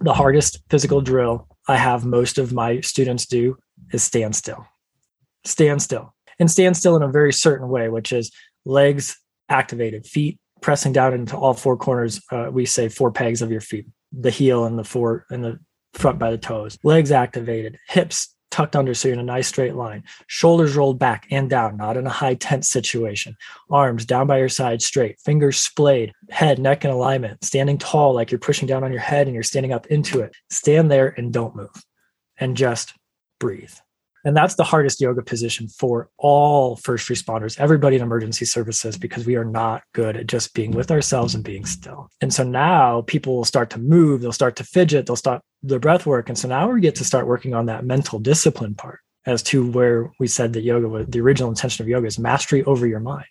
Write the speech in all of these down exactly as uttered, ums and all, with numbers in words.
the hardest physical drill I have most of my students do is stand still. Stand still. And stand still in a very certain way, which is legs activated, feet pressing down into all four corners. Uh, we say four pegs of your feet, the heel and the four and the front by the toes. Legs activated, hips tucked under so you're in a nice straight line, shoulders rolled back and down, not in a high tense situation, arms down by your side straight, fingers splayed, head, neck in alignment, standing tall like you're pushing down on your head and you're standing up into it. Stand there and don't move and just breathe. And that's the hardest yoga position for all first responders, everybody in emergency services, because we are not good at just being with ourselves and being still. And so now people will start to move, they'll start to fidget, they'll start the breath work. And so now we get to start working on that mental discipline part as to where we said that yoga, the original intention of yoga is mastery over your mind.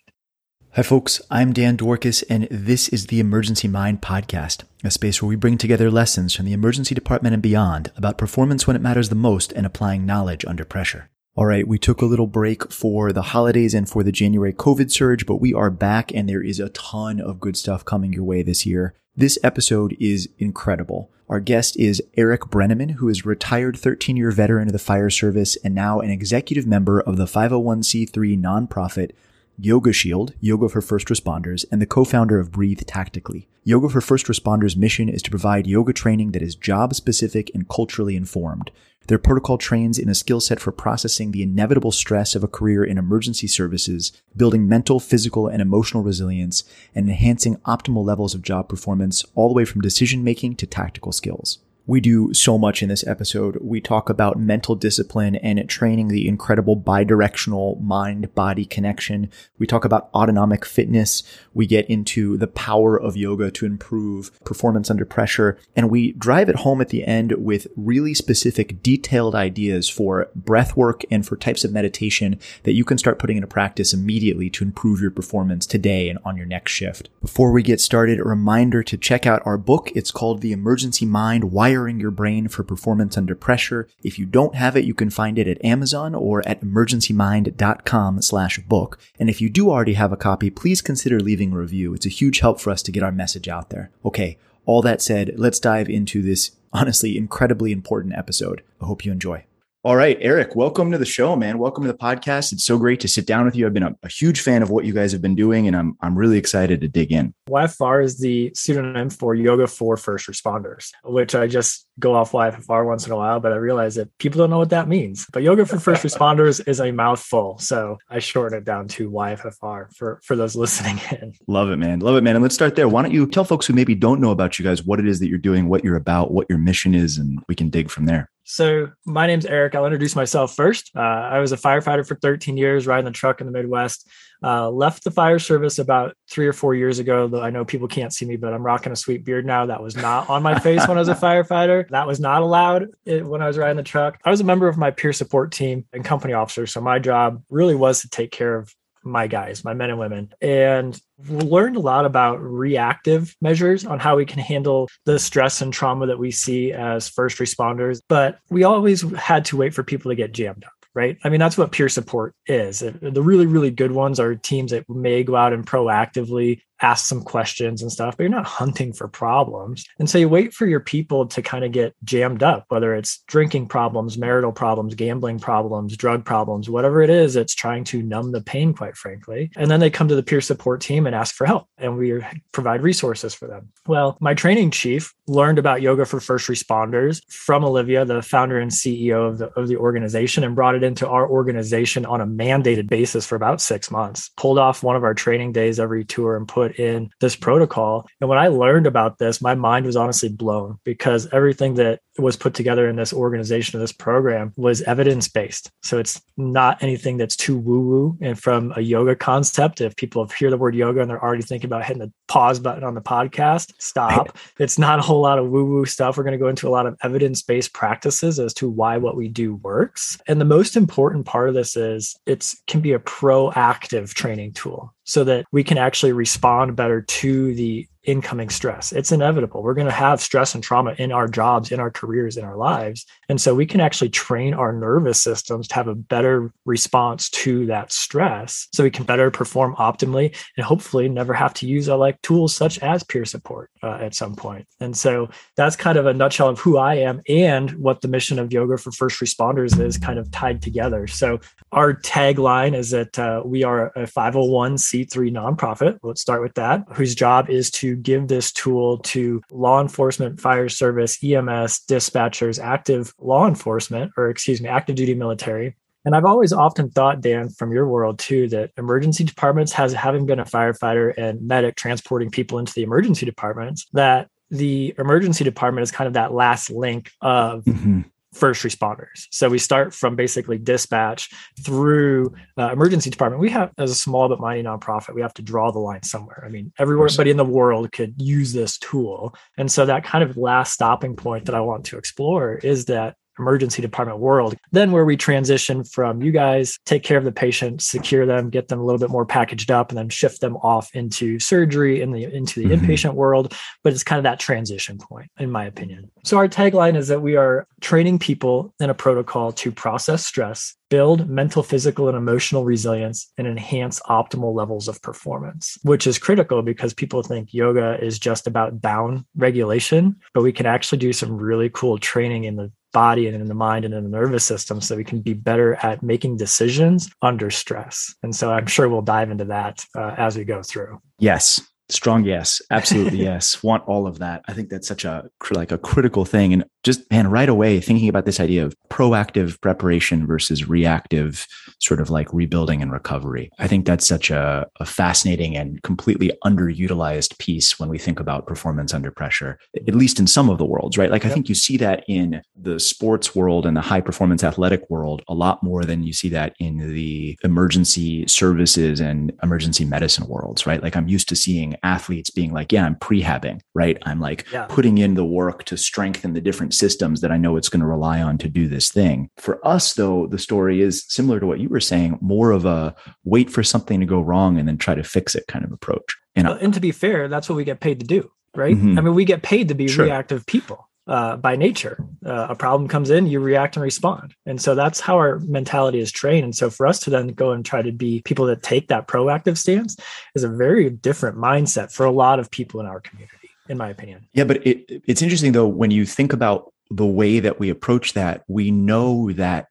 Hi folks, I'm Dan Dworkis, and this is the Emergency Mind Podcast, a space where we bring together lessons from the emergency department and beyond about performance when it matters the most and applying knowledge under pressure. All right, we took a little break for the holidays and for the January COVID surge, but we are back and there is a ton of good stuff coming your way this year. This episode is incredible. Our guest is Eric Brenneman, who is a retired thirteen-year veteran of the fire service and now an executive member of the five oh one c three nonprofit Yoga Shield, Yoga for First Responders, and the co-founder of Breathe Tactically. Yoga for First Responders' mission is to provide yoga training that is job-specific and culturally informed. Their protocol trains in a skill set for processing the inevitable stress of a career in emergency services, building mental, physical, and emotional resilience, and enhancing optimal levels of job performance, all the way from decision-making to tactical skills. We do so much in this episode. We talk about mental discipline and training the incredible bidirectional mind-body connection. We talk about autonomic fitness. We get into the power of yoga to improve performance under pressure. And we drive it home at the end with really specific, detailed ideas for breath work and for types of meditation that you can start putting into practice immediately to improve your performance today and on your next shift. Before we get started, a reminder to check out our book. It's called The Emergency Mind, Wired Your Brain for Performance Under Pressure. If you don't have it, you can find it at Amazon or at emergencymind.com slash book. And if you do already have a copy, please consider leaving a review. It's a huge help for us to get our message out there. Okay, all that said, let's dive into this honestly incredibly important episode. I hope you enjoy. All right, Eric, welcome to the show, man. Welcome to the podcast. It's so great to sit down with you. I've been a, a huge fan of what you guys have been doing, and I'm I'm really excited to dig in. Y F R is the pseudonym for Yoga for First Responders, which I just go off Y F R once in a while, but I realize that people don't know what that means. But Yoga for First Responders is a mouthful, so I shorten it down to Y F R for, for those listening in. Love it, man. Love it, man. And let's start there. Why don't you tell folks who maybe don't know about you guys what it is that you're doing, what you're about, what your mission is, and we can dig from there. So my name's Eric. I'll introduce myself first. Uh, I was a firefighter for thirteen years, riding the truck in the Midwest. Uh, left the fire service about three or four years ago, though I know people can't see me, but I'm rocking a sweet beard now. That was not on my face when I was a firefighter. That was not allowed when I was riding the truck. I was a member of my peer support team and company officer. So my job really was to take care of my guys, my men and women, and learned a lot about reactive measures on how we can handle the stress and trauma that we see as first responders. But we always had to wait for people to get jammed up, right? I mean, that's what peer support is. The really, really good ones are teams that may go out and proactively ask some questions and stuff, but you're not hunting for problems. And so you wait for your people to kind of get jammed up, whether it's drinking problems, marital problems, gambling problems, drug problems, whatever it is, it's trying to numb the pain, quite frankly. And then they come to the peer support team and ask for help, and we provide resources for them. Well, my training chief learned about Yoga for First Responders from Olivia, the founder and C E O of the, of the organization, and brought it into our organization on a mandated basis for about six months, pulled off one of our training days every tour and put in this protocol. And when I learned about this, my mind was honestly blown, because everything that was put together in this organization of this program was evidence-based. So it's not anything that's too woo-woo and from a yoga concept. If people hear the word yoga and they're already thinking about hitting the pause button on the podcast, stop. It's not a whole lot of woo-woo stuff. We're going to go into a lot of evidence-based practices as to why what we do works. And the most important part of this is it can be a proactive training tool, so that we can actually respond better to the incoming stress. It's inevitable. We're going to have stress and trauma in our jobs, in our careers, in our lives. And so we can actually train our nervous systems to have a better response to that stress so we can better perform optimally and hopefully never have to use uh, like tools such as peer support uh, at some point. And so that's kind of a nutshell of who I am and what the mission of Yoga for First Responders is kind of tied together. So our tagline is that uh, we are a five oh one c three nonprofit. Let's start with that, whose job is to give this tool to law enforcement, fire service, E M S, dispatchers, active law enforcement, or excuse me, active duty military. And I've always often thought, Dan, from your world too, that emergency departments, has, having been a firefighter and medic transporting people into the emergency departments, that the emergency department is kind of that last link of mm-hmm. first responders. So we start from basically dispatch through uh, emergency department. We have, as a small but mighty nonprofit, we have to draw the line somewhere. I mean, everybody in the world could use this tool. And so that kind of last stopping point that I want to explore is that emergency department world, then where we transition from you guys take care of the patient, secure them, get them a little bit more packaged up, and then shift them off into surgery and the into the mm-hmm. inpatient world. But it's kind of that transition point, in my opinion. So our tagline is that we are training people in a protocol to process stress, build mental, physical, and emotional resilience, and enhance optimal levels of performance, which is critical because people think yoga is just about down regulation, but we can actually do some really cool training in the body and in the mind and in the nervous system so we can be better at making decisions under stress. And so I'm sure we'll dive into that uh, as we go through. Yes. Strong. Yes, absolutely. Yes. Want all of that. I think that's such a, like a critical thing. And just, man, right away, thinking about this idea of proactive preparation versus reactive sort of like rebuilding and recovery. I think that's such a, a fascinating and completely underutilized piece when we think about performance under pressure, at least in some of the worlds, right? Like yep. I think you see that in the sports world and the high performance athletic world a lot more than you see that in the emergency services and emergency medicine worlds, right? Like I'm used to seeing athletes being like, yeah, I'm prehabbing, right? I'm like yeah. putting in the work to strengthen the different systems that I know it's going to rely on to do this thing. For us, though, the story is similar to what you were saying, more of a wait for something to go wrong and then try to fix it kind of approach. And, well, and to be fair, that's what we get paid to do, right? Mm-hmm. I mean, we get paid to be sure. reactive people. Uh, by nature, uh, a problem comes in, you react and respond. And so that's how our mentality is trained. And so for us to then go and try to be people that take that proactive stance is a very different mindset for a lot of people in our community, in my opinion. Yeah, but it, it's interesting, though, when you think about the way that we approach that, we know that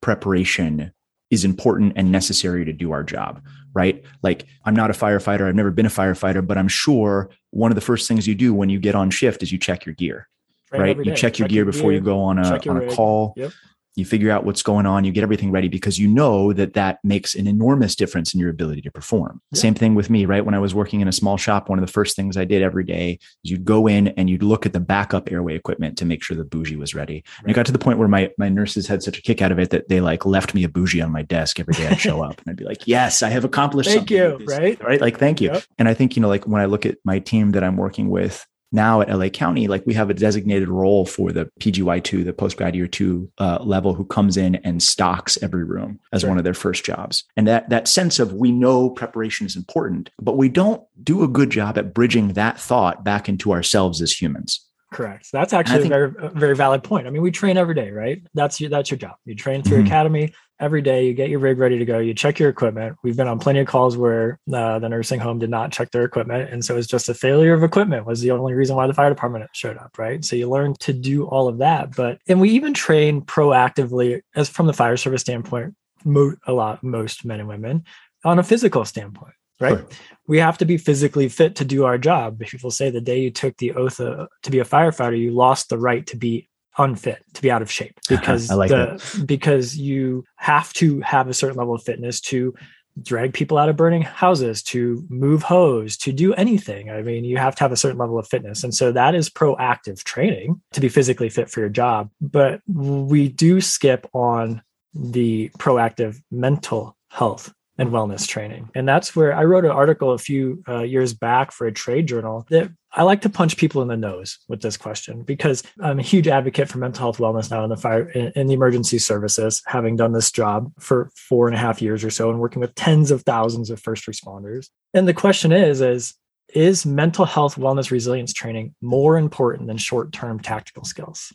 preparation is important and necessary to do our job, right? Like I'm not a firefighter. I've never been a firefighter, but I'm sure one of the first things you do when you get on shift is you check your gear. Right. You check your check gear your before gear, you go on a, on a call. Yep. You figure out what's going on. You get everything ready because you know that that makes an enormous difference in your ability to perform. Yep. Same thing with me, right? When I was working in a small shop, one of the first things I did every day is you'd go in and you'd look at the backup airway equipment to make sure the bougie was ready. Right. And it got to the point where my, my nurses had such a kick out of it that they like left me a bougie on my desk every day I'd show up. And I'd be like, yes, I have accomplished thank something. Thank you. Right. Right. Like, thank you. Yep. And I think, you know, like when I look at my team that I'm working with, now at L A County, like we have a designated role for the P G Y two, the postgrad year two uh, level, who comes in and stocks every room as right. one of their first jobs. And that that sense of we know preparation is important, but we don't do a good job at bridging that thought back into ourselves as humans. Correct. That's actually think, a very, very valid point. I mean, we train every day, right? That's your, that's your job. You train through mm-hmm. academy. Every day you get your rig ready to go. You check your equipment. We've been on plenty of calls where uh, the nursing home did not check their equipment. And so it's just a failure of equipment was the only reason why the fire department showed up, right? So you learn to do all of that. But, and we even train proactively as from the fire service standpoint, mo- a lot, most men and women on a physical standpoint, right? Sure. We have to be physically fit to do our job. People say the day you took the oath uh, to be a firefighter, you lost the right to be unfit, to be out of shape, because like the, because you have to have a certain level of fitness to drag people out of burning houses, to move hose, to do anything. I mean, you have to have a certain level of fitness. And so that is proactive training to be physically fit for your job. But we do skip on the proactive mental health and wellness training. And that's where I wrote an article a few uh, years back for a trade journal that I like to punch people in the nose with this question, because I'm a huge advocate for mental health wellness now in the fire, in, in the emergency services, having done this job for four and a half years or so and working with tens of thousands of first responders. And the question is, is is mental health wellness resilience training more important than short-term tactical skills?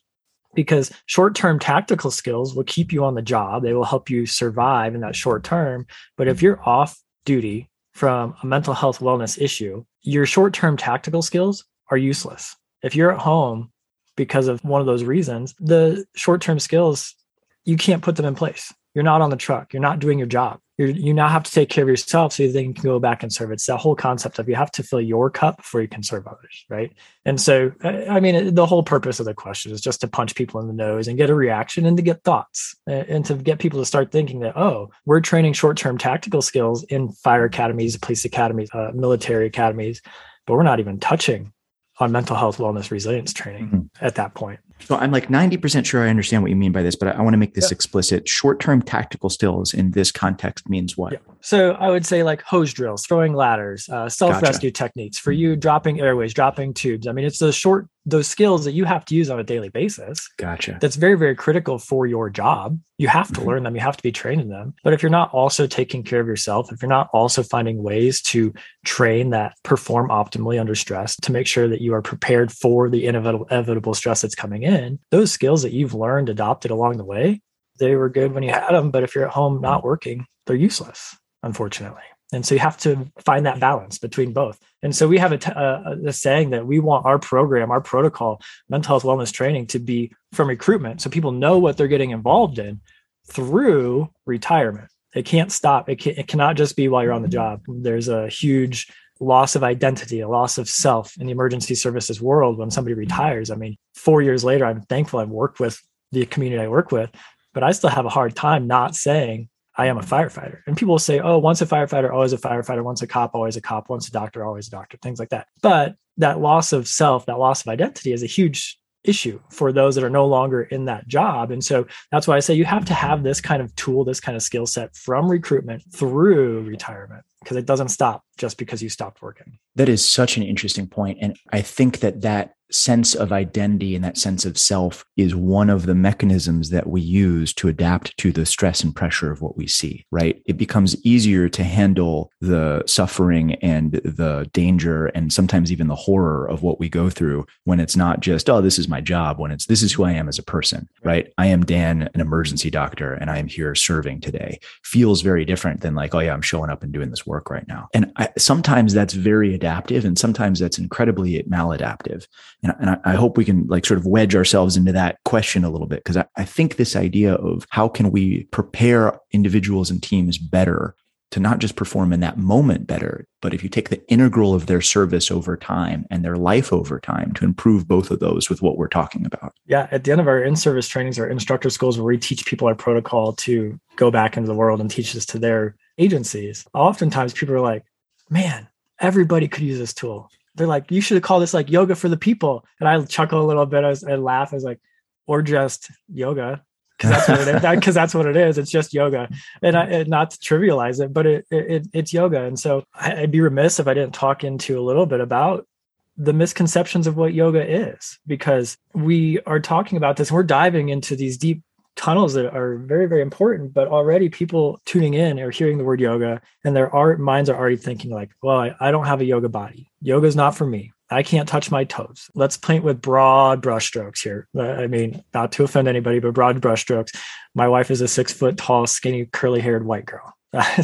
Because short-term tactical skills will keep you on the job. They will help you survive in that short term. But if you're off duty from a mental health wellness issue, your short-term tactical skills are useless. If you're at home because of one of those reasons, the short-term skills, you can't put them in place. You're not on the truck. You're not doing your job. You're, you now have to take care of yourself so that you can go back and serve. It's that whole concept of you have to fill your cup before you can serve others, right? And so, I mean, the whole purpose of the question is just to punch people in the nose and get a reaction and to get thoughts and to get people to start thinking that, oh, we're training short-term tactical skills in fire academies, police academies, uh, military academies, but we're not even touching on mental health wellness resilience training mm-hmm. at that point. So I'm like ninety percent sure I understand what you mean by this, but I want to make this yeah. explicit. Short-term tactical skills in this context means what? Yeah. So I would say like hose drills, throwing ladders, uh, self-rescue gotcha. techniques for you, dropping airways, dropping tubes. I mean, it's those short, those skills that you have to use on a daily basis. Gotcha. That's very, very critical for your job. You have to mm-hmm. learn them. You have to be trained in them. But if you're not also taking care of yourself, if you're not also finding ways to train that perform optimally under stress to make sure that you are prepared for the inevitable stress that's coming in, those skills that you've learned, adopted along the way, they were good when you had them. But if you're at home not working, they're useless, unfortunately. And so you have to find that balance between both. And so we have a, t- a, a saying that we want our program, our protocol, mental health wellness training to be from recruitment. So people know what they're getting involved in through retirement. It can't stop. It, can, it cannot just be while you're on the job. There's a huge loss of identity, a loss of self in the emergency services world when somebody retires. I mean, four years later, I'm thankful I've worked with the community I work with, but I still have a hard time not saying, I am a firefighter. And people will say, oh, once a firefighter, always a firefighter, once a cop, always a cop, once a doctor, always a doctor, things like that. But that loss of self, that loss of identity is a huge issue for those that are no longer in that job. And so that's why I say you have to have this kind of tool, this kind of skill set from recruitment through retirement, because it doesn't stop just because you stopped working. That is such an interesting point. And I think that that sense of identity and that sense of self is one of the mechanisms that we use to adapt to the stress and pressure of what we see, right? It becomes easier to handle the suffering and the danger and sometimes even the horror of what we go through when it's not just, oh, this is my job, when it's, this is who I am as a person, right? I am Dan, an emergency doctor, and I am here serving today. Feels very different than like, oh yeah, I'm showing up and doing this work right now. And I, sometimes that's very adaptive and sometimes that's incredibly maladaptive. And, and I, I hope we can like sort of wedge ourselves into that question a little bit, because I, I think this idea of how can we prepare individuals and teams better to not just perform in that moment better, but if you take the integral of their service over time and their life over time to improve both of those with what we're talking about. Yeah. At the end of our in-service trainings, our instructor schools where we teach people our protocol to go back into the world and teach this to their agencies. Oftentimes people are like, man, everybody could use this tool. They're like, you should call this like yoga for the people. And I chuckle a little bit. I, was, I laugh. I was like, or just yoga. Cause that's what it is. That, Cause that's what it is. It's just yoga. And, I, and not to trivialize it, but it, it it's yoga. And so I'd be remiss if I didn't talk into a little bit about the misconceptions of what yoga is, because we are talking about this. We're diving into these deep tunnels that are very, very important, but already people tuning in are hearing the word yoga and their art minds are already thinking like, well, I, I don't have a yoga body. Yoga is not for me. I can't touch my toes. Let's paint with broad brushstrokes here. I mean, not to offend anybody, but broad brushstrokes. My wife is a six foot tall, skinny, curly haired white girl.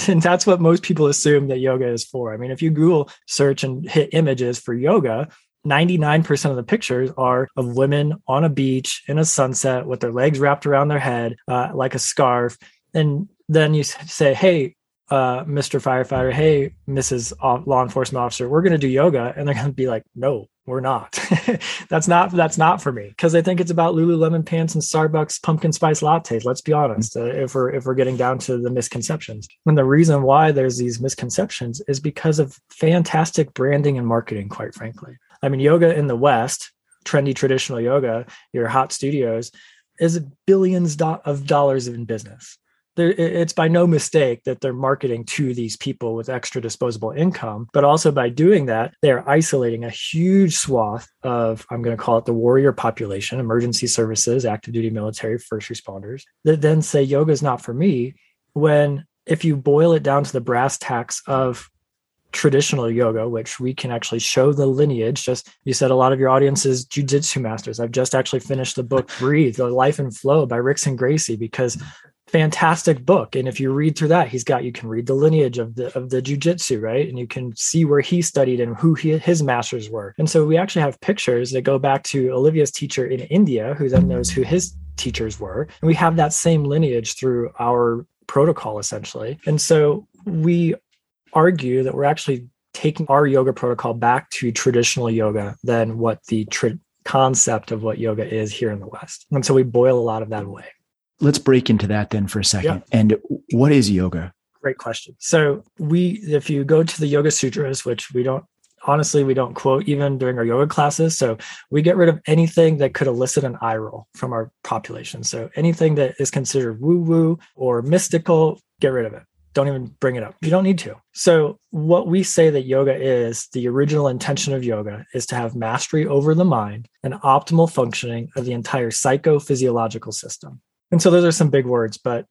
And that's what most people assume that yoga is for. I mean, if you Google search and hit images for yoga, ninety-nine percent of the pictures are of women on a beach in a sunset with their legs wrapped around their head, uh, like a scarf. And then you say, hey, uh, Mister Firefighter, hey, Missus Law Enforcement Officer, we're going to do yoga. And they're going to be like, no, we're not. That's not, that's not for me. Because they think it's about Lululemon pants and Starbucks pumpkin spice lattes. Let's be honest. Uh, if we're, if we're getting down to the misconceptions. And the reason why there's these misconceptions is because of fantastic branding and marketing, quite frankly. I mean, yoga in the West, trendy traditional yoga, your hot studios, is billions of dollars in business. There, it's by no mistake that they're marketing to these people with extra disposable income, but also by doing that, they're isolating a huge swath of, I'm going to call it the warrior population, emergency services, active duty military, first responders, that then say yoga is not for me, when if you boil it down to the brass tacks of traditional yoga, which we can actually show the lineage. Just, you said a lot of your audience is jujitsu masters. I've just actually finished the book Breathe, The Life and Flow by Rickson Gracie, because fantastic book. And if you read through that, he's got, you can read the lineage of the, of the jujitsu, right? And you can see where he studied and who he, his masters were. And so we actually have pictures that go back to Olivia's teacher in India, who then knows who his teachers were. And we have that same lineage through our protocol, essentially. And so we argue that we're actually taking our yoga protocol back to traditional yoga than what the tri- concept of what yoga is here in the West. And so we boil a lot of that away. Let's break into that then for a second. Yeah. And what is yoga? Great question. So we, if you go to the Yoga Sutras, which we don't, honestly, we don't quote even during our yoga classes. So we get rid of anything that could elicit an eye roll from our population. So anything that is considered woo-woo or mystical, get rid of it. Don't even bring it up. You don't need to. So what we say that yoga is, the original intention of yoga is to have mastery over the mind and optimal functioning of the entire psychophysiological system. And so those are some big words, but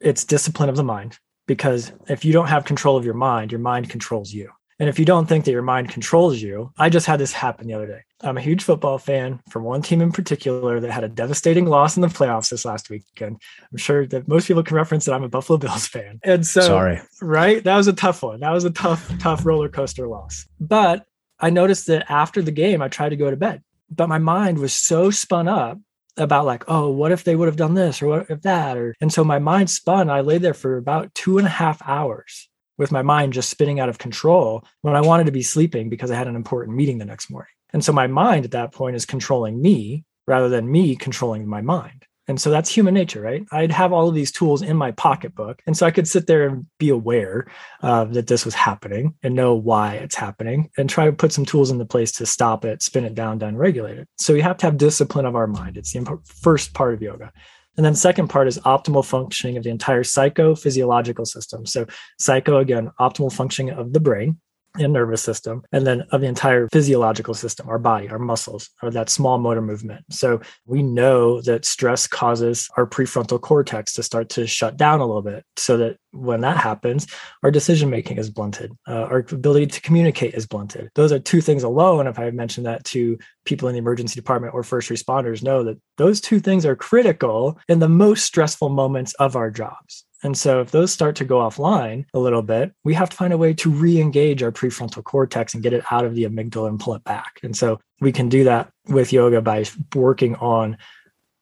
it's discipline of the mind, because if you don't have control of your mind, your mind controls you. And if you don't think that your mind controls you, I just had this happen the other day. I'm a huge football fan from one team in particular that had a devastating loss in the playoffs this last weekend. I'm sure that most people can reference that I'm a Buffalo Bills fan. And so, Sorry. right, that was a tough one. That was a tough, tough roller coaster loss. But I noticed that after the game, I tried to go to bed, but my mind was so spun up about like, oh, what if they would have done this or what if that? Or, and so my mind spun. I lay there for about two and a half hours with my mind just spinning out of control when I wanted to be sleeping because I had an important meeting the next morning. And so my mind at that point is controlling me rather than me controlling my mind. And so that's human nature, right? I'd have all of these tools in my pocketbook. And so I could sit there and be aware uh, that this was happening and know why it's happening and try to put some tools into place to stop it, spin it down, down, regulate it. So we have to have discipline of our mind. It's the imp- first part of yoga. And then second part is optimal functioning of the entire psychophysiological system. So psycho, again, optimal functioning of the brain and nervous system, and then of the entire physiological system, our body, our muscles, or that small motor movement. So we know that stress causes our prefrontal cortex to start to shut down a little bit, so that when that happens, our decision-making is blunted. Uh, our ability to communicate is blunted. Those are two things alone. If I mentioned that to people in the emergency department or first responders, know that those two things are critical in the most stressful moments of our jobs. And so if those start to go offline a little bit, we have to find a way to re-engage our prefrontal cortex and get it out of the amygdala and pull it back. And so we can do that with yoga by working on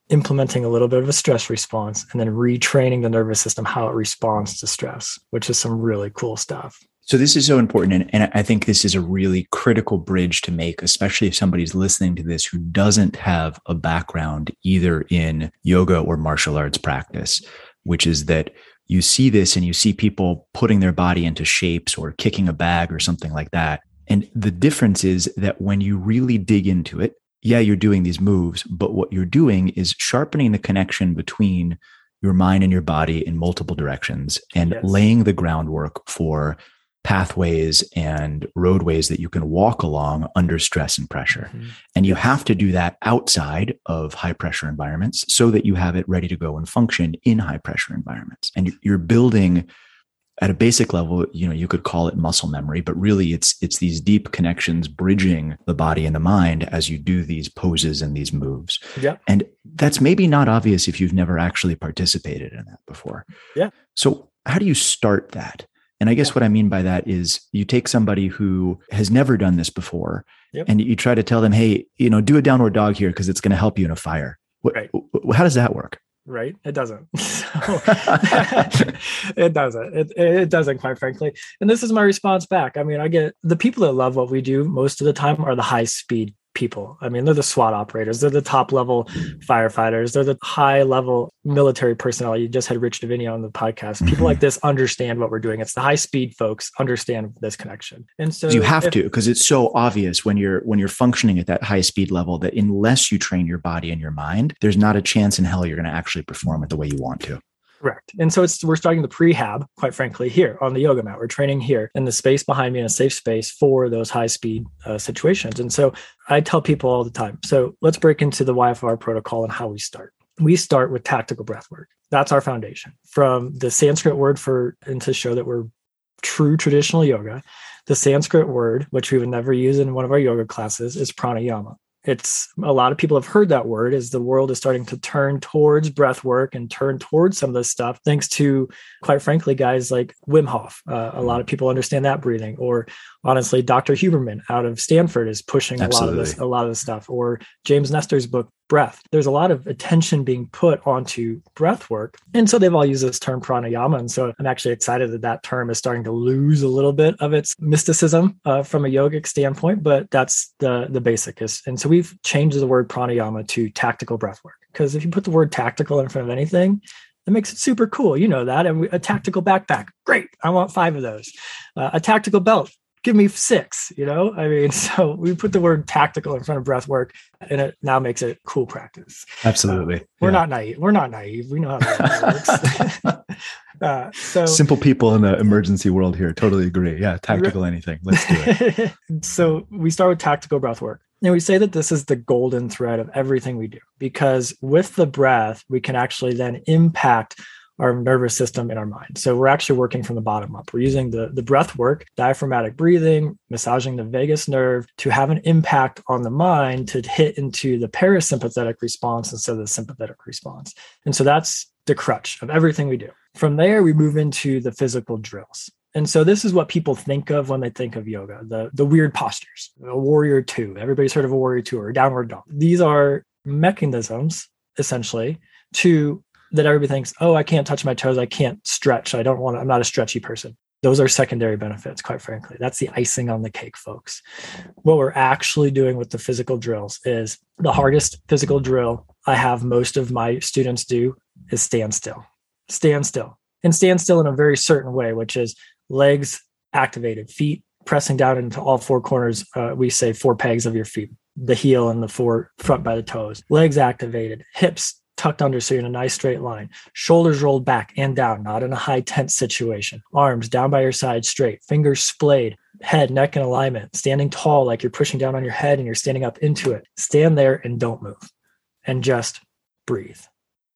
implementing a little bit of a stress response and then retraining the nervous system, how it responds to stress, which is some really cool stuff. So this is so important. And, and I think this is a really critical bridge to make, especially if somebody's listening to this who doesn't have a background either in yoga or martial arts practice, which is that you see this and you see people putting their body into shapes or kicking a bag or something like that. And the difference is that when you really dig into it, yeah, you're doing these moves, but what you're doing is sharpening the connection between your mind and your body in multiple directions and yes. laying the groundwork for pathways and roadways that you can walk along under stress and pressure. Mm-hmm. And you have to do that outside of high pressure environments so that you have it ready to go and function in high pressure environments. And you're building at a basic level, you know, you could call it muscle memory, but really it's, it's these deep connections bridging the body and the mind as you do these poses and these moves. Yeah. And that's maybe not obvious if you've never actually participated in that before. Yeah. So how do you start that? And I guess yeah. what I mean by that is you take somebody who has never done this before yep. and you try to tell them, hey, you know, do a downward dog here because it's going to help you in a fire. What, right. How does that work? Right. It doesn't. So, it doesn't. It, it doesn't, quite frankly. And this is my response back. I mean, I get the people that love what we do most of the time are the high speed people. I mean, they're the SWAT operators. They're the top level firefighters. They're the high level military personnel. You just had Rich Devinio on the podcast. People like this understand what we're doing. It's the high speed folks understand this connection. And so you have if, to, because it's so obvious when you're, when you're functioning at that high speed level that unless you train your body and your mind, there's not a chance in hell you're going to actually perform it the way you want to. Correct. And so it's, we're starting the prehab, quite frankly, here on the yoga mat. We're training here in the space behind me in a safe space for those high speed uh, situations. And so I tell people all the time, so let's break into the Y F R protocol and how we start. We start with tactical breath work. That's our foundation from the Sanskrit word for, and to show that we're true traditional yoga. The Sanskrit word, which we would never use in one of our yoga classes, is pranayama. It's a lot of people have heard that word as the world is starting to turn towards breath work and turn towards some of this stuff, thanks to, quite frankly, guys like Wim Hof. Uh, a lot of people understand that breathing, or honestly, Doctor Huberman out of Stanford is pushing a lot of this, a lot of this stuff, or James Nestor's book, Breath. There's a lot of attention being put onto breath work. And so they've all used this term pranayama. And so I'm actually excited that that term is starting to lose a little bit of its mysticism uh, from a yogic standpoint, but that's the, the basic is. And so we've changed the word pranayama to tactical breath work. Because if you put the word tactical in front of anything, that makes it super cool. You know that. And we, a tactical backpack. Great. I want five of those. Uh, a tactical belt. Give me six, you know? I mean, so we put the word tactical in front of breath work, and it now makes it cool practice. Absolutely. Uh, we're yeah. not naive. We're not naive. We know how that works. Uh, so simple people in the emergency world here totally agree. Yeah, tactical right. anything. Let's do it. So we start with tactical breath work. And we say that this is the golden thread of everything we do, because with the breath, we can actually then impact our nervous system in our mind. So we're actually working from the bottom up. We're using the, the breath work, diaphragmatic breathing, massaging the vagus nerve to have an impact on the mind to hit into the parasympathetic response instead of the sympathetic response. And so that's the crutch of everything we do. From there, we move into the physical drills. And so this is what people think of when they think of yoga, the, the weird postures, a warrior two. Everybody's heard of a warrior two or a downward dog. These are mechanisms, essentially, to that everybody thinks, oh, I can't touch my toes. I can't stretch. I don't want to, I'm not a stretchy person. Those are secondary benefits, quite frankly. That's the icing on the cake, folks. What we're actually doing with the physical drills is the hardest physical drill I have most of my students do is stand still, stand still, and stand still in a very certain way, which is legs activated, feet pressing down into all four corners. Uh, we say four pegs of your feet, the heel and the four front by the toes, legs activated, hips tucked under, so you're in a nice straight line, shoulders rolled back and down, not in a high tense situation, arms down by your side straight, fingers splayed, head, neck in alignment, standing tall like you're pushing down on your head and you're standing up into it. Stand there and don't move and just breathe.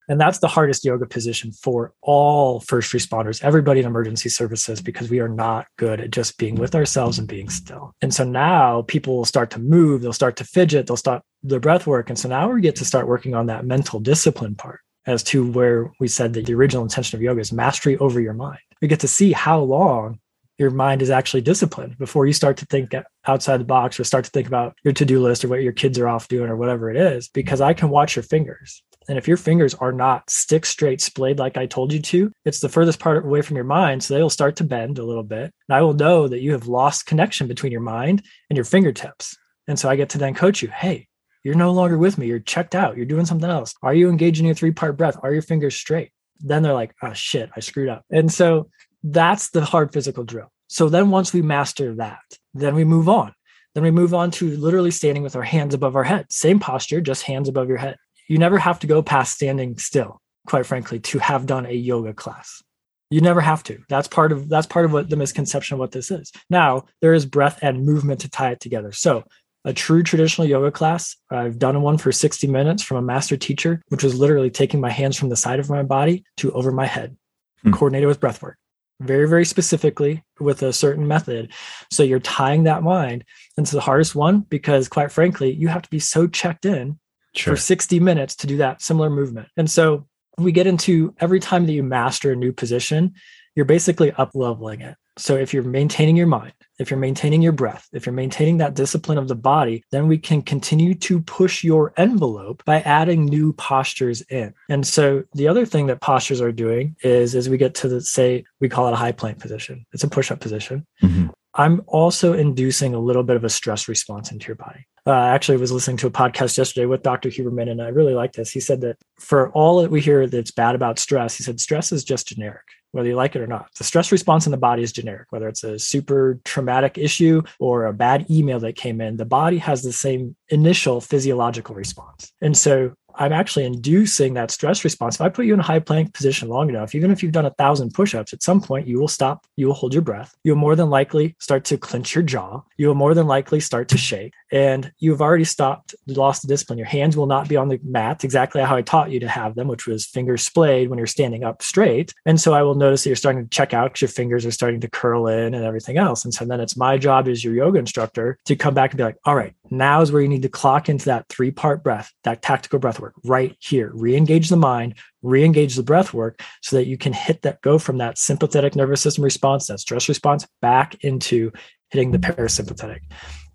And that's the hardest yoga position for all first responders, everybody in emergency services, because we are not good at just being with ourselves and being still. And so now people will start to move, they'll start to fidget, they'll start the breath work. And so now we get to start working on that mental discipline part as to where we said that the original intention of yoga is mastery over your mind. We get to see how long your mind is actually disciplined before you start to think outside the box or start to think about your to-do list or what your kids are off doing or whatever it is, because I can watch your fingers. And if your fingers are not stick straight, splayed like I told you to, it's the furthest part away from your mind. So they will start to bend a little bit. And I will know that you have lost connection between your mind and your fingertips. And so I get to then coach you. Hey, you're no longer with me. You're checked out. You're doing something else. Are you engaged in your three-part breath? Are your fingers straight? Then they're like, oh, shit, I screwed up. And so that's the hard physical drill. So then once we master that, then we move on. Then we move on to literally standing with our hands above our head. Same posture, just hands above your head. You never have to go past standing still, quite frankly, to have done a yoga class. You never have to. That's part of that's part of what the misconception of what this is. Now, there is breath and movement to tie it together. So a true traditional yoga class, I've done one for sixty minutes from a master teacher, which was literally taking my hands from the side of my body to over my head, hmm. coordinated with breath work, very, very specifically with a certain method. So you're tying that mind. And it's the hardest one because, quite frankly, you have to be so checked in Sure. for sixty minutes to do that similar movement. And so we get into every time that you master a new position, you're basically up leveling it. So if you're maintaining your mind, if you're maintaining your breath, if you're maintaining that discipline of the body, then we can continue to push your envelope by adding new postures in. And so the other thing that postures are doing is, as we get to the, say, we call it a high plank position. It's a push-up position. Mm-hmm. I'm also inducing a little bit of a stress response into your body. Uh, I actually was listening to a podcast yesterday with Doctor Huberman, and I really liked this. He said that for all that we hear that's bad about stress, he said stress is just generic, whether you like it or not. The stress response in the body is generic, whether it's a super traumatic issue or a bad email that came in, the body has the same initial physiological response. And so I'm actually inducing that stress response. If I put you in a high plank position long enough, even if you've done a thousand push-ups, at some point you will stop, you will hold your breath. You'll more than likely start to clench your jaw. You'll more than likely start to shake. and you've already stopped, lost the discipline. Your hands will not be on the mat, exactly how I taught you to have them, which was fingers splayed when you're standing up straight. And so I will notice that you're starting to check out because your fingers are starting to curl in and everything else. And so then it's my job as your yoga instructor to come back and be like, all right, now is where you need to clock into that three-part breath, that tactical breath work right here. Re-engage the mind, re-engage the breath work so that you can hit that, go from that sympathetic nervous system response, that stress response, back into hitting the parasympathetic.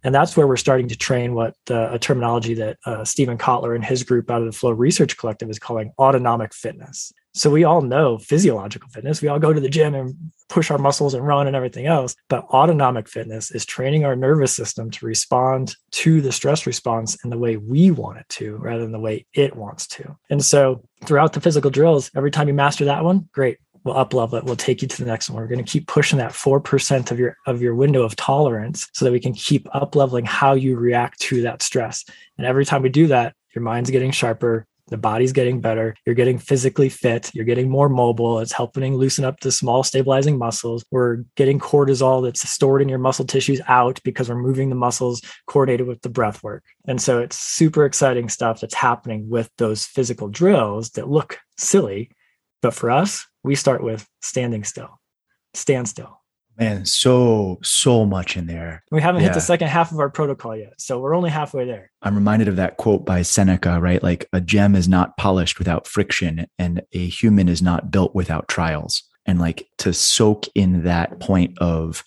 And that's where we're starting to train what uh, a terminology that uh, Stephen Kotler and his group out of the Flow Research Collective is calling autonomic fitness. So we all know physiological fitness. We all go to the gym and push our muscles and run and everything else. But autonomic fitness is training our nervous system to respond to the stress response in the way we want it to, rather than the way it wants to. And so throughout the physical drills, every time you master that one, great. We'll up-level it. We'll take you to the next one. We're going to keep pushing that four percent of your of your window of tolerance so that we can keep up-leveling how you react to that stress. And every time we do that, your mind's getting sharper. The body's getting better. You're getting physically fit. You're getting more mobile. It's helping loosen up the small stabilizing muscles. We're getting cortisol that's stored in your muscle tissues out because we're moving the muscles coordinated with the breath work. And so it's super exciting stuff that's happening with those physical drills that look silly. But for us, we start with standing still, stand still. Man, so, so much in there. We haven't yeah. hit the second half of our protocol yet. So we're only halfway there. I'm reminded of that quote by Seneca, right? Like a gem is not polished without friction and a human is not built without trials. And like to soak in that point of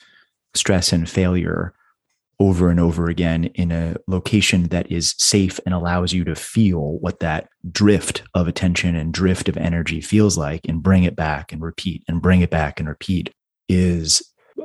stress and failure over and over again in a location that is safe and allows you to feel what that drift of attention and drift of energy feels like and bring it back and repeat and bring it back and repeat is,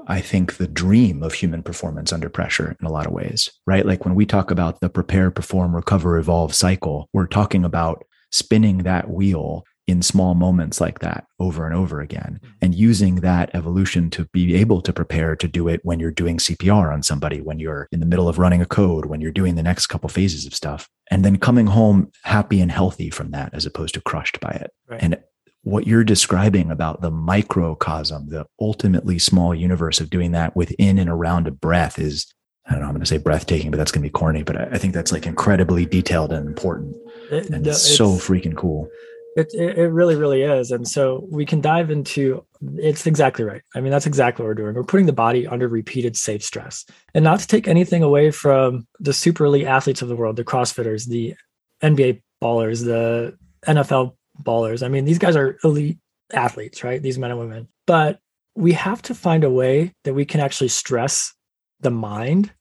I think, the dream of human performance under pressure in a lot of ways, right? Like when we talk about the prepare, perform, recover, evolve cycle, we're talking about spinning that wheel in small moments like that over and over again, and using that evolution to be able to prepare to do it when you're doing C P R on somebody, when you're in the middle of running a code, when you're doing the next couple phases of stuff, and then coming home happy and healthy from that as opposed to crushed by it. Right. And what you're describing about the microcosm, the ultimately small universe of doing that within and around a breath is, I don't know, I'm going to say breathtaking, but that's going to be corny, but I think that's like incredibly detailed and important it, and no, it's so freaking cool. It it really, really is. And so we can dive into, it's exactly right. I mean, that's exactly what we're doing. We're putting the body under repeated safe stress. And not to take anything away from the super elite athletes of the world, the CrossFitters, the N B A ballers, the N F L ballers. I mean, these guys are elite athletes, right? These men and women. But we have to find a way that we can actually stress the mind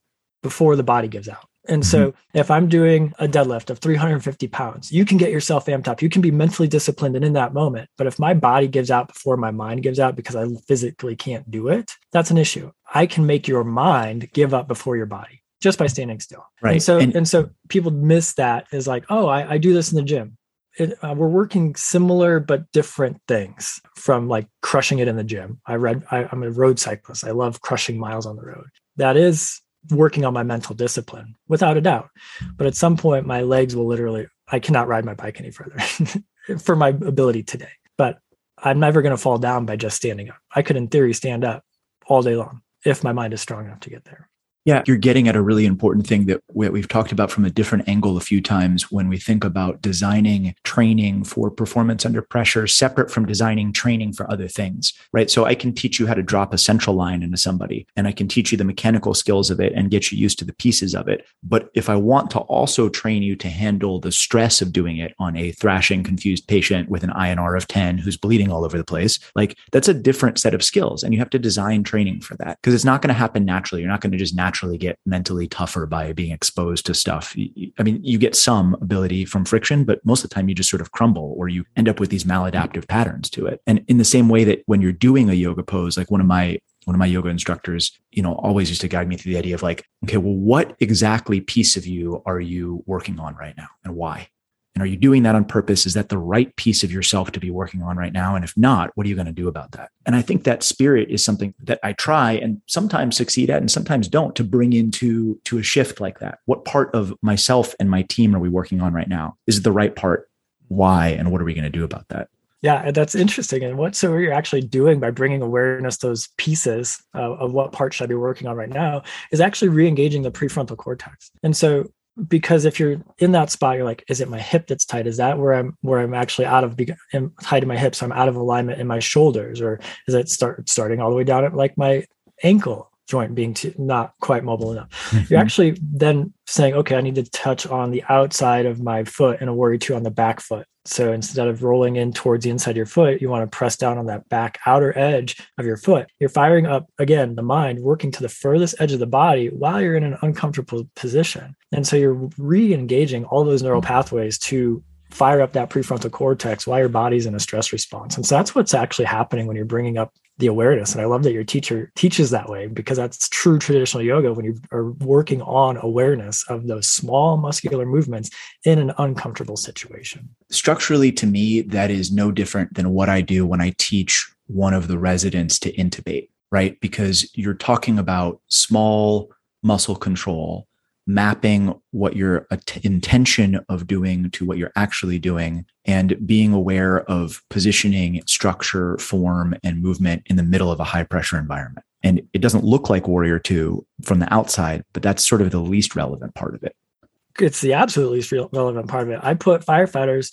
before the body gives out. And so if I'm doing a deadlift of three hundred fifty pounds, you can get yourself amped up. You can be mentally disciplined and in that moment. But if my body gives out before my mind gives out because I physically can't do it, that's an issue. I can make your mind give up before your body just by standing still. Right. And so, and, and so people miss that as like, oh, I, I do this in the gym. It, uh, we're working similar but different things from like crushing it in the gym. I read, I, I'm a road cyclist. I love crushing miles on the road. That is working on my mental discipline without a doubt. But at some point my legs will literally, I cannot ride my bike any further for my ability today, but I'm never going to fall down by just standing up. I could in theory stand up all day long if my mind is strong enough to get there. Yeah. You're getting at a really important thing that we've talked about from a different angle a few times when we think about designing training for performance under pressure, separate from designing training for other things, right? So I can teach you how to drop a central line into somebody, and I can teach you the mechanical skills of it and get you used to the pieces of it. But if I want to also train you to handle the stress of doing it on a thrashing, confused patient with an I N R of ten who's bleeding all over the place, like that's a different set of skills. And you have to design training for that because it's not going to happen naturally. You're not going to just naturally naturally get mentally tougher by being exposed to stuff. I mean, you get some ability from friction, but most of the time you just sort of crumble or you end up with these maladaptive patterns to it. And in the same way that when you're doing a yoga pose, like one of my One of my yoga instructors, you know, always used to guide me through the idea of like, okay, well, what exactly piece of you are you working on right now and why? And are you doing that on purpose? Is that the right piece of yourself to be working on right now? And if not, what are you going to do about that? And I think that spirit is something that I try and sometimes succeed at and sometimes don't to bring into to a shift like that. What part of myself and my team are we working on right now? Is it the right part? Why? And what are we going to do about that? Yeah, that's interesting. And what, so what you're actually doing by bringing awareness, those pieces uh, of what part should I be working on right now, is actually re-engaging the prefrontal cortex. And so, because if you're in that spot, you're like, is it my hip that's tight? Is that where I'm, where I'm actually out of, I'm tight in my hips, so I'm out of alignment in my shoulders, or is it start starting all the way down at like my ankle joint being too, not quite mobile enough? Mm-hmm. You're actually then saying, okay, I need to touch on the outside of my foot and a worry too on the back foot. So instead of rolling in towards the inside of your foot, you want to press down on that back outer edge of your foot. You're firing up, again, the mind working to the furthest edge of the body while you're in an uncomfortable position. And so you're re-engaging all those neural pathways to fire up that prefrontal cortex while your body's in a stress response. And so that's what's actually happening when you're bringing up the awareness. And I love that your teacher teaches that way, because that's true traditional yoga, when you are working on awareness of those small muscular movements in an uncomfortable situation. Structurally, to me, that is no different than what I do when I teach one of the residents to intubate, right? Because you're talking about small muscle control, mapping what your intention of doing to what you're actually doing, and being aware of positioning, structure, form, and movement in the middle of a high pressure environment. And it doesn't look like Warrior Two from the outside, but that's sort of the least relevant part of it. It's the absolute least relevant part of it. I put firefighters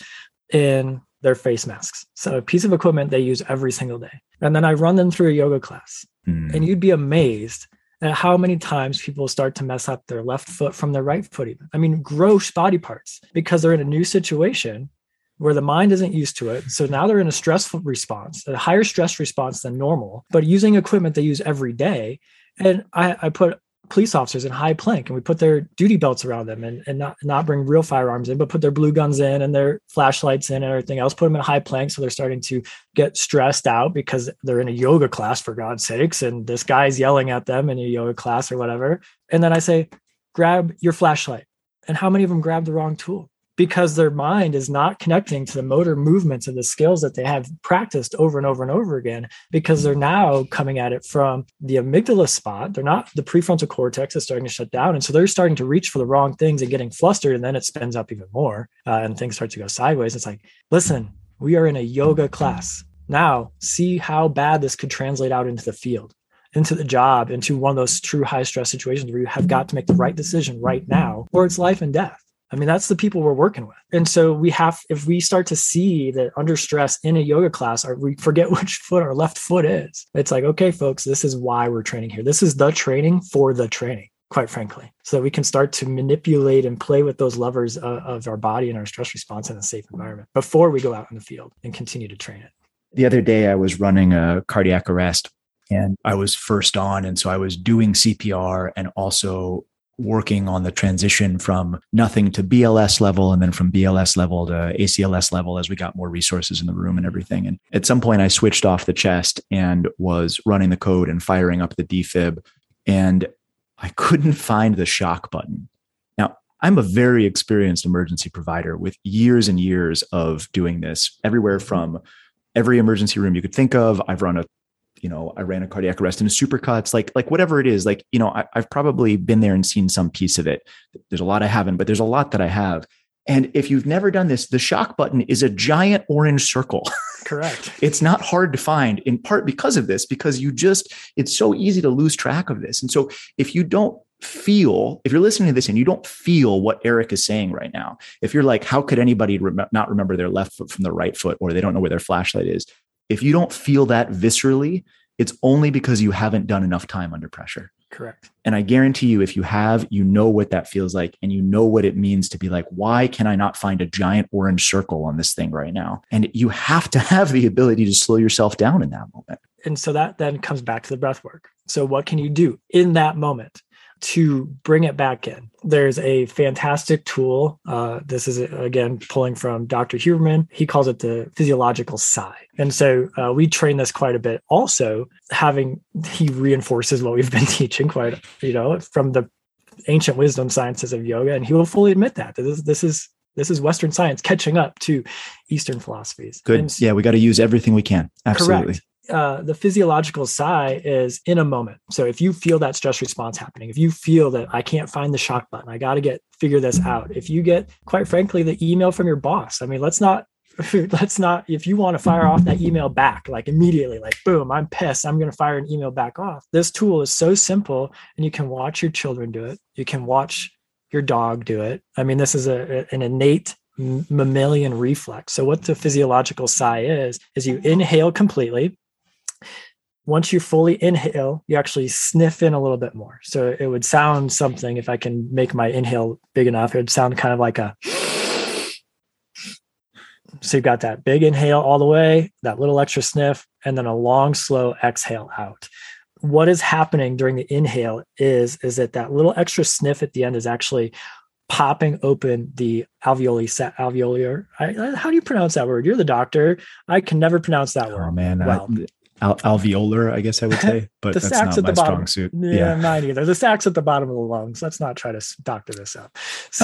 in their face masks. So a piece of equipment they use every single day. And then I run them through a yoga class. Mm. And you'd be amazed at how many times people start to mess up their left foot from their right foot, even. I mean, gross body parts, because they're in a new situation where the mind isn't used to it. So now they're in a stressful response, a higher stress response than normal, but using equipment they use every day. And I, I put police officers in high plank, and we put their duty belts around them, and, and not, not bring real firearms in, but put their blue guns in and their flashlights in and everything else, put them in high plank. So they're starting to get stressed out because they're in a yoga class, for God's sakes. And this guy's yelling at them in a yoga class or whatever. And then I say, grab your flashlight. And how many of them grab the wrong tool? Because their mind is not connecting to the motor movements and the skills that they have practiced over and over and over again, because they're now coming at it from the amygdala spot. They're not, the prefrontal cortex is starting to shut down. And so they're starting to reach for the wrong things and getting flustered. And then it spins up even more uh, and things start to go sideways. It's like, listen, we are in a yoga class. Now see how bad this could translate out into the field, into the job, into one of those true high stress situations where you have got to make the right decision right now, or it's life and death. I mean, that's the people we're working with. And so we have, if we start to see that under stress in a yoga class, or we forget which foot our left foot is, it's like, okay, folks, this is why we're training here. This is the training for the training, quite frankly, so that we can start to manipulate and play with those levers of, of our body and our stress response in a safe environment before we go out in the field and continue to train it. The other day I was running a cardiac arrest, and I was first on. And so I was doing C P R and also working on the transition from nothing to B L S level, and then from B L S level to A C L S level as we got more resources in the room and everything. And at some point I switched off the chest and was running the code and firing up the defib, and I couldn't find the shock button. Now, I'm a very experienced emergency provider with years and years of doing this, everywhere from every emergency room you could think of. I've run a You know, I ran a cardiac arrest in a supercuts, like, like whatever it is, like, you know, I, I've probably been there and seen some piece of it. There's a lot I haven't, but there's a lot that I have. And if you've never done this, the shock button is a giant orange circle. Correct. It's not hard to find, in part because of this, because you just, it's so easy to lose track of this. And so if you don't feel, if you're listening to this and you don't feel what Eric is saying right now, if you're like, how could anybody rem- not remember their left foot from the right foot, or they don't know where their flashlight is? If you don't feel that viscerally, it's only because you haven't done enough time under pressure. Correct. And I guarantee you, if you have, you know what that feels like, and you know what it means to be like, why can I not find a giant orange circle on this thing right now? And you have to have the ability to slow yourself down in that moment. And so that then comes back to the breath work. So what can you do in that moment to bring it back in? There's a fantastic tool. Uh, this is, again, pulling from Doctor Huberman. He calls it the physiological sigh. And so uh, we train this quite a bit. Also, having, he reinforces what we've been teaching quite, you know, from the ancient wisdom sciences of yoga. And he will fully admit that this, this is This is Western science catching up to Eastern philosophies. Good. And, yeah, we got to use everything we can. Absolutely. Correct. Uh, the physiological sigh is in a moment. So if you feel that stress response happening, if you feel that I can't find the shock button, I got to get, figure this out. If you get, quite frankly, the email from your boss, I mean, let's not let's not, if you want to fire off that email back, like immediately, like, boom, I'm pissed, I'm going to fire an email back off. This tool is so simple, and you can watch your children do it. You can watch your dog do it. I mean, this is a, an innate mammalian reflex. So what the physiological sigh is, is you inhale completely. Once you fully inhale, you actually sniff in a little bit more. So it would sound something, if I can make my inhale big enough, it would sound kind of like a, so you've got that big inhale all the way, that little extra sniff, and then a long, slow exhale out. What is happening during the inhale is, is that that little extra sniff at the end is actually popping open the alveoli, alveolar. I, how do you pronounce that word? You're the doctor. I can never pronounce that oh, word. Oh man. Well, I, Al- alveolar, I guess I would say, but that's not my bottom. Strong suit. Yeah, yeah, mine either. The sacs at the bottom of the lungs. Let's not try to doctor this up. So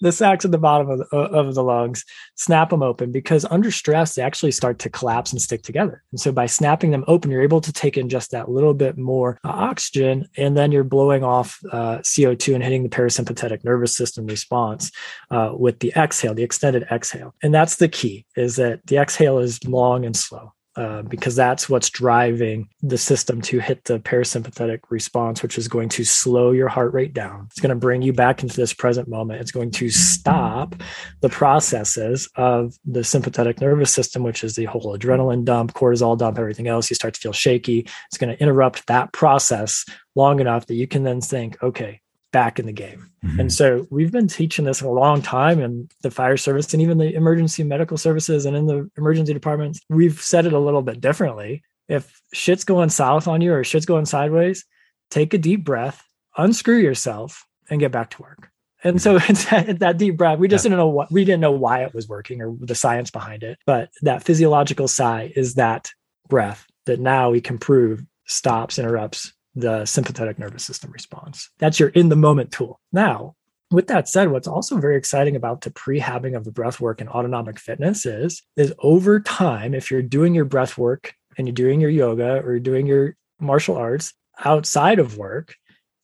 the sacs at the bottom of the, of the lungs, snap them open, because under stress, they actually start to collapse and stick together. And so by snapping them open, you're able to take in just that little bit more uh, oxygen, and then you're blowing off uh, C O two and hitting the parasympathetic nervous system response uh, with the exhale, the extended exhale. And that's the key, is that the exhale is long and slow. Uh, because that's what's driving the system to hit the parasympathetic response, which is going to slow your heart rate down. It's going to bring you back into this present moment. It's going to stop the processes of the sympathetic nervous system, which is the whole adrenaline dump, cortisol dump, everything else. You start to feel shaky. It's going to interrupt that process long enough that you can then think, okay, back in the game. Mm-hmm. And so we've been teaching this for a long time in the fire service and even the emergency medical services and in the emergency departments. We've said it a little bit differently. If shit's going south on you or shit's going sideways, take a deep breath, unscrew yourself, and get back to work. And so it's that, that deep breath. We just yeah. didn't know what, we didn't know why it was working or the science behind it, but that physiological sigh is that breath that now we can prove stops, interrupts the sympathetic nervous system response. That's your in the moment tool. Now, with that said, what's also very exciting about the prehabbing of the breath work and autonomic fitness is, is over time, if you're doing your breath work and you're doing your yoga or you're doing your martial arts outside of work,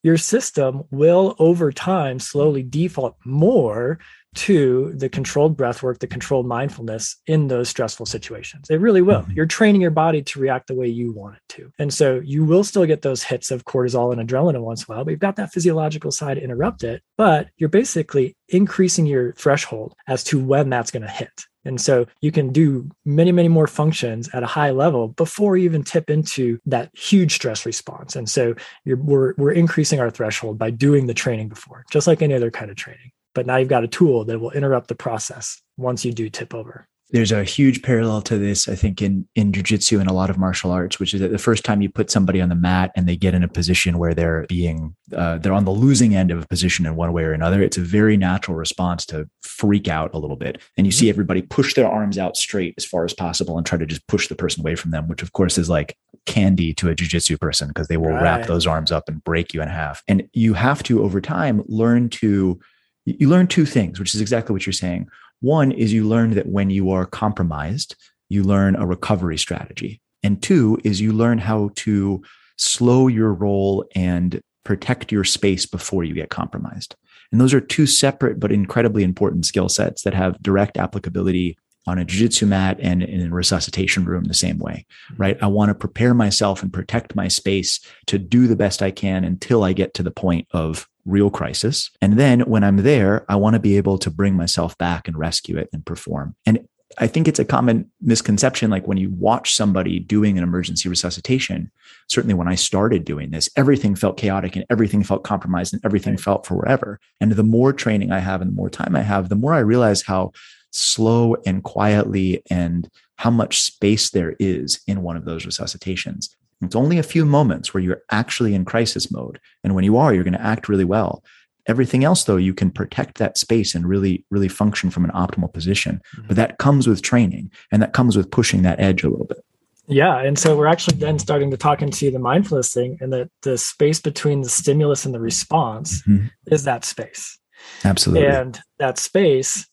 your system will over time slowly default more to the controlled breath work, the controlled mindfulness in those stressful situations. It really will. You're training your body to react the way you want it to. And so you will still get those hits of cortisol and adrenaline once in a while, but you've got that physiological side to interrupt it, but you're basically increasing your threshold as to when that's going to hit. And so you can do many, many more functions at a high level before you even tip into that huge stress response. And so you're, we're, we're increasing our threshold by doing the training before, just like any other kind of training. But now you've got a tool that will interrupt the process once you do tip over. There's a huge parallel to this, I think, in, in jiu-jitsu and a lot of martial arts, which is that the first time you put somebody on the mat and they get in a position where they're being, uh, they're on the losing end of a position in one way or another, it's a very natural response to freak out a little bit. And you see everybody push their arms out straight as far as possible and try to just push the person away from them, which of course is like candy to a jiu-jitsu person, because they will right. wrap those arms up and break you in half. And you have to, over time, learn to You learn two things, which is exactly what you're saying. One is you learn that when you are compromised, you learn a recovery strategy. And two is you learn how to slow your roll and protect your space before you get compromised. And those are two separate but incredibly important skill sets that have direct applicability on a jiu-jitsu mat and in a resuscitation room the same way, right? I want to prepare myself and protect my space to do the best I can until I get to the point of real crisis. And then when I'm there, I want to be able to bring myself back and rescue it and perform. And I think it's a common misconception, like when you watch somebody doing an emergency resuscitation, certainly when I started doing this, everything felt chaotic and everything felt compromised and everything right. felt forever. And the more training I have and the more time I have, the more I realize how slow and quietly and how much space there is in one of those resuscitations. It's only a few moments where you're actually in crisis mode. And when you are, you're going to act really well. Everything else, though, you can protect that space and really, really function from an optimal position. Mm-hmm. But that comes with training, and that comes with pushing that edge a little bit. Yeah. And so we're actually then starting to talk into the mindfulness thing, and that the space between the stimulus and the response mm-hmm. is that space. Absolutely. And that space,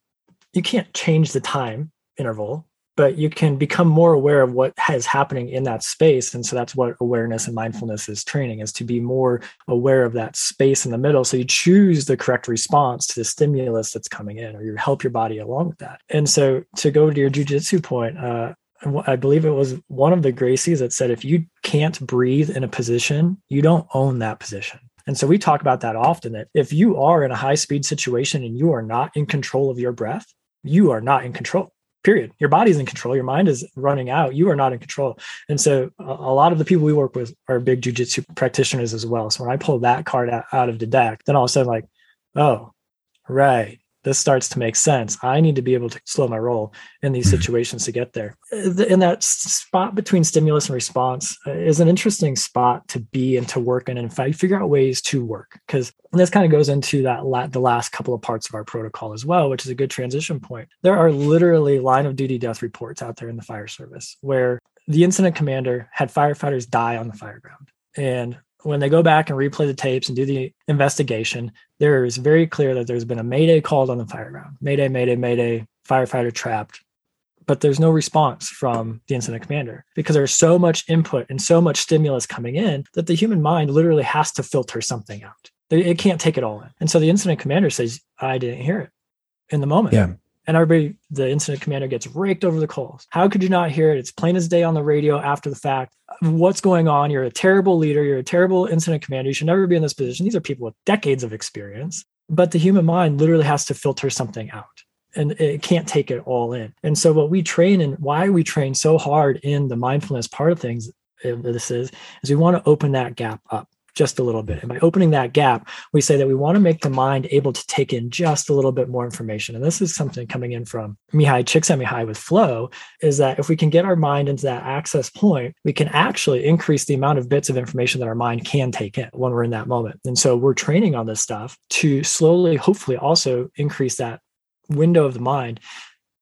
you can't change the time interval. but you can become more aware of what is happening in that space. And so that's what awareness and mindfulness is training, is to be more aware of that space in the middle. So you choose the correct response to the stimulus that's coming in, or you help your body along with that. And so to go to your jujitsu point, uh, I believe it was one of the Gracies that said, if you can't breathe in a position, you don't own that position. And so we talk about that often, that if you are in a high speed situation and you are not in control of your breath, you are not in control, period. Your body's in control. Your mind is running out. You are not in control. And so a, a lot of the people we work with are big jujitsu practitioners as well. So when I pull that card out, out of the deck, then all of a sudden, like, oh, right. This starts to make sense. I need to be able to slow my roll in these situations to get there. And that spot between stimulus and response is an interesting spot to be and to work in and figure out ways to work. Because this kind of goes into that la- the last couple of parts of our protocol as well, which is a good transition point. There are literally line of duty death reports out there in the fire service where the incident commander had firefighters die on the fireground. And when they go back and replay the tapes and do the investigation, there is very clear that there's been a mayday called on the fireground. Mayday, mayday, mayday, firefighter trapped. But there's no response from the incident commander because there's so much input and so much stimulus coming in that the human mind literally has to filter something out. It can't take it all in. And so the incident commander says, I didn't hear it in the moment. Yeah. And everybody, the incident commander gets raked over the coals. How could you not hear it? It's plain as day on the radio after the fact. What's going on? You're a terrible leader. You're a terrible incident commander. You should never be in this position. These are people with decades of experience. But the human mind literally has to filter something out. And it can't take it all in. And so what we train and why we train so hard in the mindfulness part of things, this is, is we want to open that gap up just a little bit. And by opening that gap, we say that we want to make the mind able to take in just a little bit more information. And this is something coming in from Mihaly Csikszentmihalyi with Flow, is that if we can get our mind into that access point, we can actually increase the amount of bits of information that our mind can take in when we're in that moment. And so we're training on this stuff to slowly, hopefully also increase that window of the mind.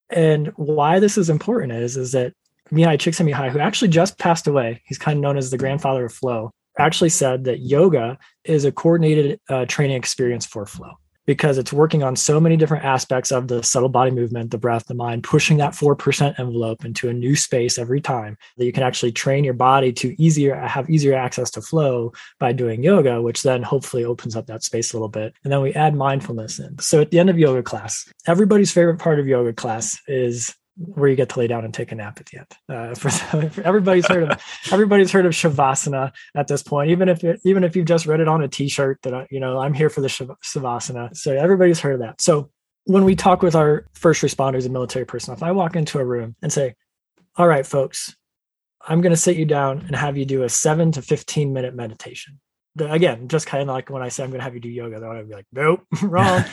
And why this is important is, is that Mihaly Csikszentmihalyi, who actually just passed away, he's kind of known as the grandfather of Flow, actually said that yoga is a coordinated uh, training experience for flow because it's working on so many different aspects of the subtle body movement, the breath, the mind, pushing that four percent envelope into a new space every time that you can actually train your body to easier have easier access to flow by doing yoga, which then hopefully opens up that space a little bit. And then we add mindfulness in. So at the end of yoga class, everybody's favorite part of yoga class is where you get to lay down and take a nap at the end. Uh, for, for everybody's heard of everybody's heard of Shavasana at this point. Even if it, even if you've just read it on a T-shirt that I, you know I'm here for the shav- Shavasana. So everybody's heard of that. So when we talk with our first responders and military personnel, if I walk into a room and say, "All right, folks, I'm going to sit you down and have you do a seven to fifteen minute meditation." Again, just kind of like when I say I'm going to have you do yoga, they're going to be like, nope, wrong.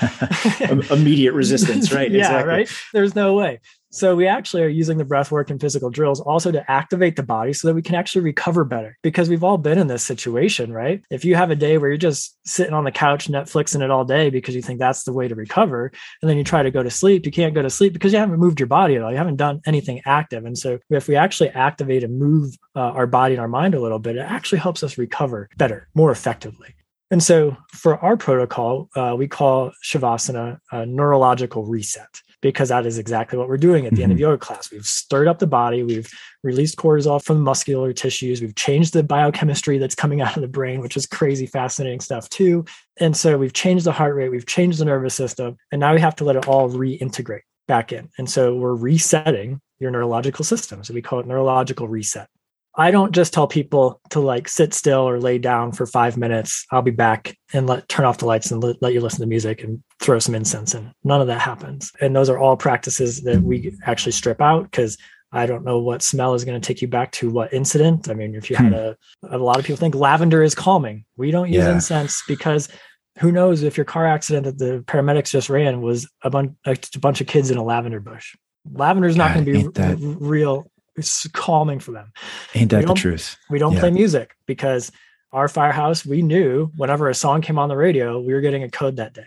Immediate resistance, right? Yeah, exactly. Right? There's no way. So we actually are using the breath work and physical drills also to activate the body so that we can actually recover better, because we've all been in this situation, right? If you have a day where you're just sitting on the couch, Netflixing it all day because you think that's the way to recover, and then you try to go to sleep, you can't go to sleep because you haven't moved your body at all. You haven't done anything active. And so if we actually activate and move uh, our body and our mind a little bit, it actually helps us recover better, more effectively. And so for our protocol, uh, we call Shavasana a neurological reset, because that is exactly what we're doing at the mm-hmm. end of yoga class. We've stirred up the body. We've released cortisol from the muscular tissues. We've changed the biochemistry that's coming out of the brain, which is crazy, fascinating stuff too. And so we've changed the heart rate. We've changed the nervous system. And now we have to let it all reintegrate back in. And so we're resetting your neurological system. So we call it neurological reset. I don't just tell people to like sit still or lay down for five minutes. I'll be back and let turn off the lights and let, let you listen to music and throw some incense in. None of that happens. And those are all practices that we actually strip out because I don't know what smell is going to take you back to what incident. I mean, if you had a, a lot of people think lavender is calming. We don't use yeah. incense because who knows if your car accident that the paramedics just ran was a, bun- a bunch of kids in a lavender bush. Lavender is not going to be r- real. It's calming for them. Ain't that the truth? We don't yeah. play music because our firehouse, we knew whenever a song came on the radio, we were getting a code that day.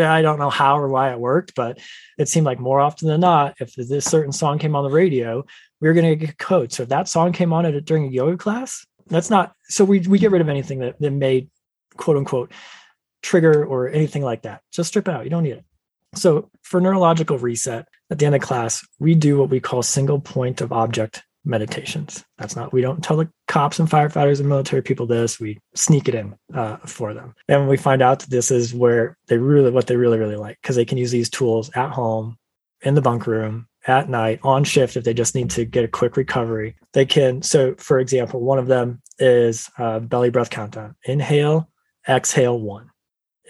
I don't know how or why it worked, but it seemed like more often than not, if this certain song came on the radio, we were going to get a code. So if that song came on at, during a yoga class, that's not, so we, we get rid of anything that, that may quote unquote trigger or anything like that. Just strip it out. You don't need it. So for neurological reset, at the end of class, we do what we call single point of object meditations. That's not, we don't tell the cops and firefighters and military people this, we sneak it in uh, for them. And we find out that this is where they really, what they really, really like, because they can use these tools at home, in the bunk room, at night, on shift, if they just need to get a quick recovery. They can, so for example, one of them is uh, belly breath countdown. Inhale, exhale one.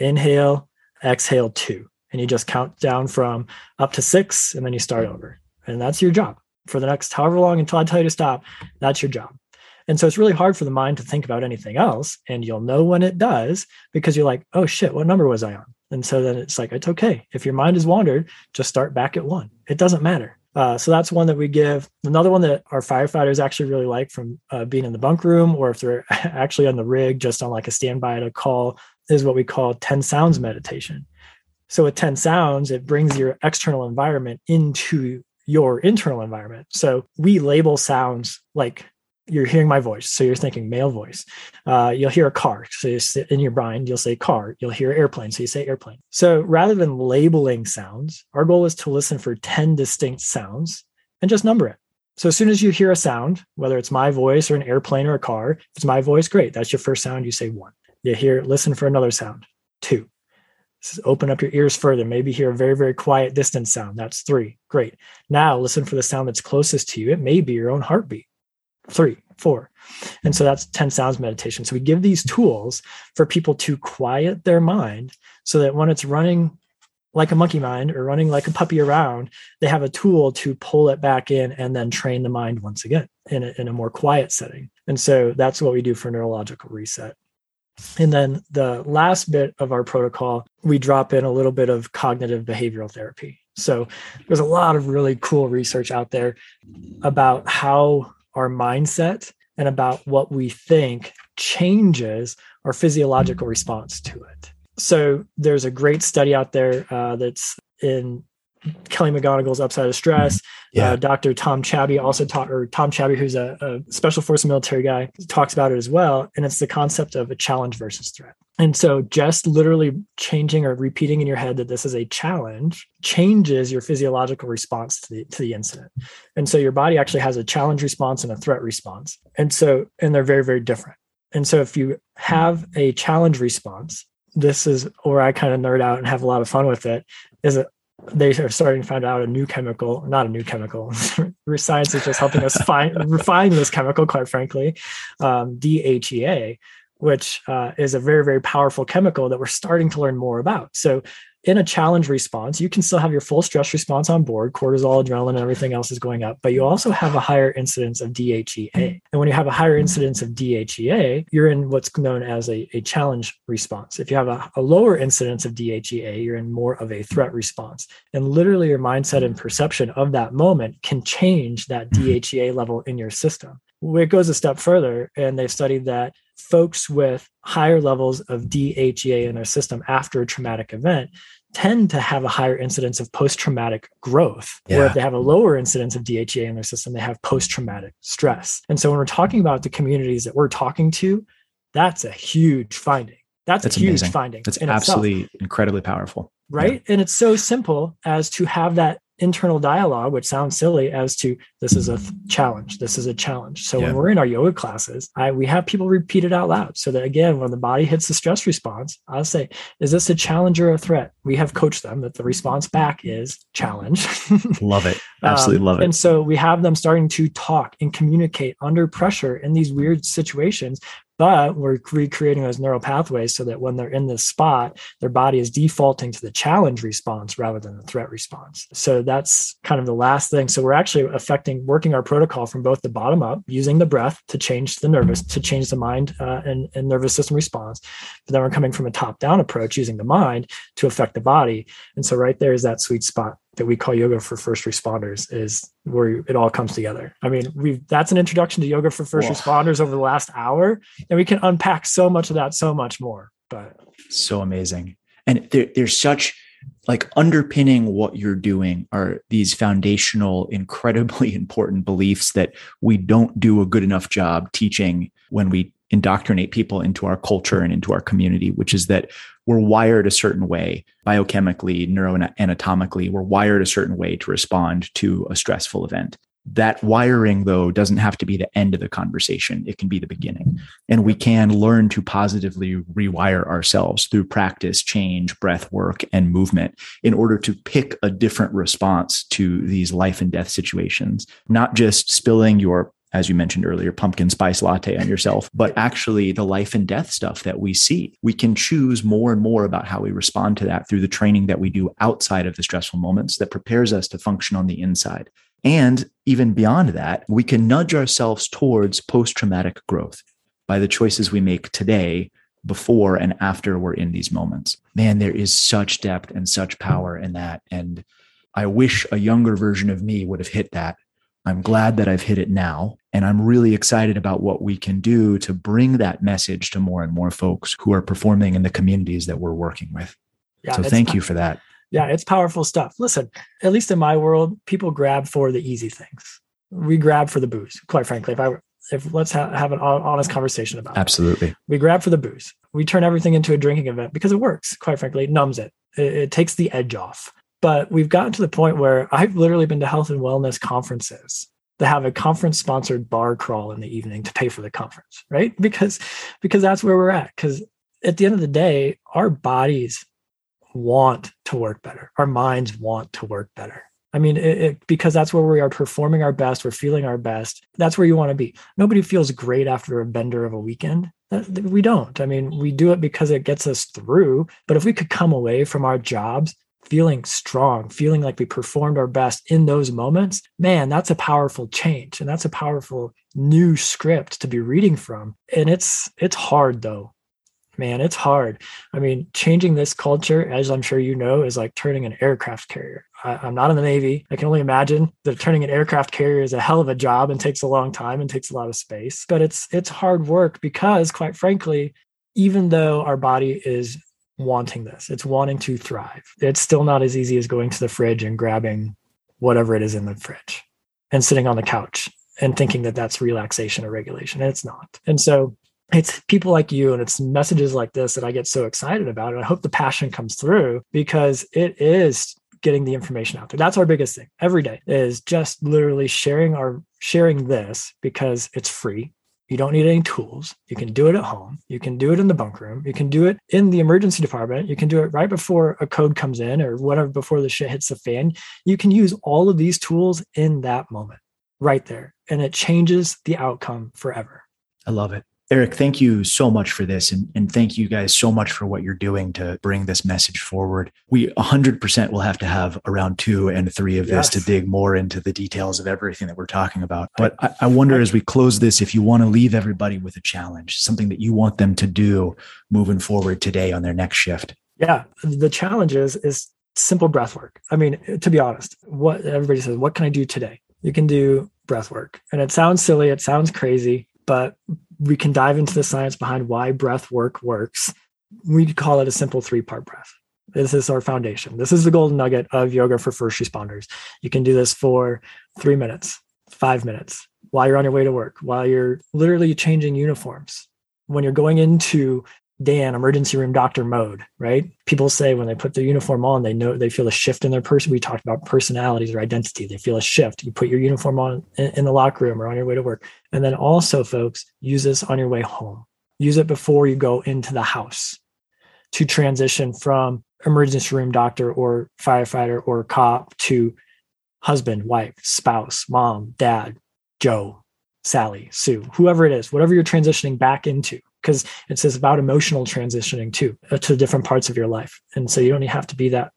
Inhale, exhale two. And you just count down from up to six, and then you start over. And that's your job for the next however long until I tell you to stop. That's your job. And so it's really hard for the mind to think about anything else. And you'll know when it does because you're like, oh shit, what number was I on? And so then it's like, it's okay. If your mind has wandered, just start back at one. It doesn't matter. Uh, so that's one that we give. Another one that our firefighters actually really like from uh, being in the bunk room, or if they're actually on the rig, just on like a standby at a call, is what we call ten sounds meditation. So with ten sounds, it brings your external environment into your internal environment. So we label sounds like you're hearing my voice. So you're thinking male voice. Uh, you'll hear a car. So you sit in your mind, you'll say car. You'll hear airplane. So you say airplane. So rather than labeling sounds, our goal is to listen for ten distinct sounds and just number it. So as soon as you hear a sound, whether it's my voice or an airplane or a car, if it's my voice, great. That's your first sound. You say one. You hear, listen for another sound, two. So open up your ears further. Maybe hear a very, very quiet distant sound. That's three. Great. Now listen for the sound that's closest to you. It may be your own heartbeat. Three, four. And so that's ten sounds meditation. So we give these tools for people to quiet their mind so that when it's running like a monkey mind or running like a puppy around, they have a tool to pull it back in and then train the mind once again in a, in a more quiet setting. And so that's what we do for neurological reset. And then the last bit of our protocol, we drop in a little bit of cognitive behavioral therapy. So there's a lot of really cool research out there about how our mindset and about what we think changes our physiological response to it. So there's a great study out there uh, that's in Kelly McGonigal's Upside of Stress. Yeah. Uh, Doctor Tom Chabby also taught, or Tom Chabby, who's a, a special forces military guy, talks about it as well. And it's the concept of a challenge versus threat. And so just literally changing or repeating in your head that this is a challenge changes your physiological response to the, to the incident. And so your body actually has a challenge response and a threat response. And so, and they're very, very different. And so if you have a challenge response, this is where I kind of nerd out and have a lot of fun with it, is it they are starting to find out a new chemical, not a new chemical. Science is just helping us find, refine this chemical, quite frankly, um, D H E A, which uh, is a very, very powerful chemical that we're starting to learn more about. So in a challenge response, you can still have your full stress response on board, cortisol, adrenaline, and everything else is going up, but you also have a higher incidence of D H E A. And when you have a higher incidence of D H E A, you're in what's known as a, a challenge response. If you have a, a lower incidence of D H E A, you're in more of a threat response. And literally your mindset and perception of that moment can change that D H E A level in your system. It goes a step further, and they've studied that folks with higher levels of D H E A in their system after a traumatic event tend to have a higher incidence of post-traumatic growth, yeah. Where if they have a lower incidence of D H E A in their system, they have post-traumatic stress. And so when we're talking about the communities that we're talking to, that's a huge finding. That's, that's a huge amazing. finding. That's absolutely itself. incredibly powerful. Right? Yeah. And it's so simple as to have that internal dialogue, which sounds silly, as to this is a th- challenge. This is a challenge. So yeah. When we're in our yoga classes, I, we have people repeat it out loud. So that again, when the body hits the stress response, I'll say, is this a challenge or a threat? We have coached them that the response back is challenge. Love it. Absolutely um, love it. And so we have them starting to talk and communicate under pressure in these weird situations, but we're recreating those neural pathways so that when they're in this spot, their body is defaulting to the challenge response rather than the threat response. So that's kind of the last thing. So we're actually affecting, working our protocol from both the bottom up, using the breath to change the nervous, to change the mind uh, and, and nervous system response. But then we're coming from a top-down approach using the mind to affect the body. And so right there is that sweet spot that we call yoga for first responders, is where it all comes together. I mean, we've, that's an introduction to yoga for first Whoa. responders over the last hour, and we can unpack so much of that, so much more, but so amazing. And there, there's such like underpinning what you're doing are these foundational, incredibly important beliefs that we don't do a good enough job teaching when we indoctrinate people into our culture and into our community, which is that we're wired a certain way, biochemically, neuroanatomically, we're wired a certain way to respond to a stressful event. That wiring, though, doesn't have to be the end of the conversation. It can be the beginning. And we can learn to positively rewire ourselves through practice, change, breath work, and movement in order to pick a different response to these life and death situations, not just spilling your, as you mentioned earlier, pumpkin spice latte on yourself, but actually the life and death stuff that we see. We can choose more and more about how we respond to that through the training that we do outside of the stressful moments that prepares us to function on the inside. And even beyond that, we can nudge ourselves towards post-traumatic growth by the choices we make today, before and after we're in these moments. Man, there is such depth and such power in that. And I wish a younger version of me would have hit that. I'm glad that I've hit it now. And I'm really excited about what we can do to bring that message to more and more folks who are performing in the communities that we're working with. Yeah, so thank you for that. Yeah, it's powerful stuff. Listen, at least in my world, people grab for the easy things. We grab for the booze, quite frankly. If I, if let's ha- have an honest conversation about it. Absolutely. We grab for the booze. We turn everything into a drinking event because it works, quite frankly. It numbs it. It, it takes the edge off. But we've gotten to the point where I've literally been to health and wellness conferences that have a conference-sponsored bar crawl in the evening to pay for the conference, right? Because, because that's where we're at. Because at the end of the day, our bodies want to work better. Our minds want to work better. I mean, it, it, because that's where we are performing our best. We're feeling our best. That's where you want to be. Nobody feels great after a bender of a weekend. That, we don't. I mean, we do it because it gets us through. But if we could come away from our jobs feeling strong, feeling like we performed our best in those moments, man, that's a powerful change. And that's a powerful new script to be reading from. And it's it's hard, though. Man, it's hard. I mean, changing this culture, as I'm sure you know, is like turning an aircraft carrier. I, I'm not in the Navy. I can only imagine that turning an aircraft carrier is a hell of a job and takes a long time and takes a lot of space. But it's it's hard work because, quite frankly, even though our body is wanting this, it's wanting to thrive, it's still not as easy as going to the fridge and grabbing whatever it is in the fridge and sitting on the couch and thinking that that's relaxation or regulation. And it's not. And so it's people like you and it's messages like this that I get so excited about. And I hope the passion comes through because it is getting the information out there. That's our biggest thing every day is just literally sharing our sharing this because it's free. You don't need any tools. You can do it at home. You can do it in the bunk room. You can do it in the emergency department. You can do it right before a code comes in or whatever, before the shit hits the fan. You can use all of these tools in that moment right there. And it changes the outcome forever. I love it. Eric, thank you so much for this. And, and thank you guys so much for what you're doing to bring this message forward. We one hundred percent will have to have a round two and three of this yes. to dig more into the details of everything that we're talking about. But I, I wonder as we close this, if you want to leave everybody with a challenge, something that you want them to do moving forward today on their next shift. Yeah. The challenge is, is simple breath work. I mean, to be honest, what everybody says, what can I do today? You can do breath work. And it sounds silly. It sounds crazy, but we can dive into the science behind why breath work works. We call it a simple three-part breath. This is our foundation. This is the golden nugget of yoga for first responders. You can do this for three minutes, five minutes, while you're on your way to work, while you're literally changing uniforms, when you're going into Dan, emergency room doctor mode, right? People say when they put their uniform on, they know they feel a shift in their person. We talked about personalities or identity. They feel a shift. You put your uniform on in, in the locker room or on your way to work. And then also, folks, use this on your way home. Use it before you go into the house to transition from emergency room doctor or firefighter or cop to husband, wife, spouse, mom, dad, Joe, Sally, Sue, whoever it is, whatever you're transitioning back into. Because it's about emotional transitioning too, uh, to different parts of your life. And so you don't have to be that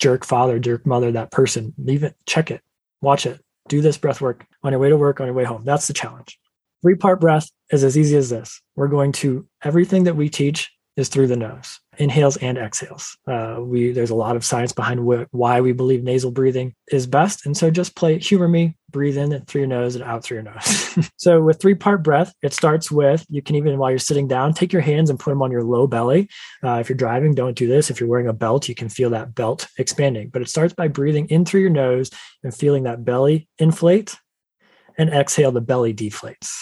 jerk father, jerk mother, that person. Leave it, check it, watch it, do this breath work on your way to work, on your way home. That's the challenge. Three-part breath is as easy as this. We're going to, everything that we teach is through the nose, inhales and exhales. Uh, we There's a lot of science behind wh- why we believe nasal breathing is best. And so just play, humor me, breathe in through your nose and out through your nose. So with three-part breath, it starts with, you can even while you're sitting down, take your hands and put them on your low belly. Uh, if you're driving, don't do this. If you're wearing a belt, you can feel that belt expanding. But it starts by breathing in through your nose and feeling that belly inflate, and exhale, the belly deflates.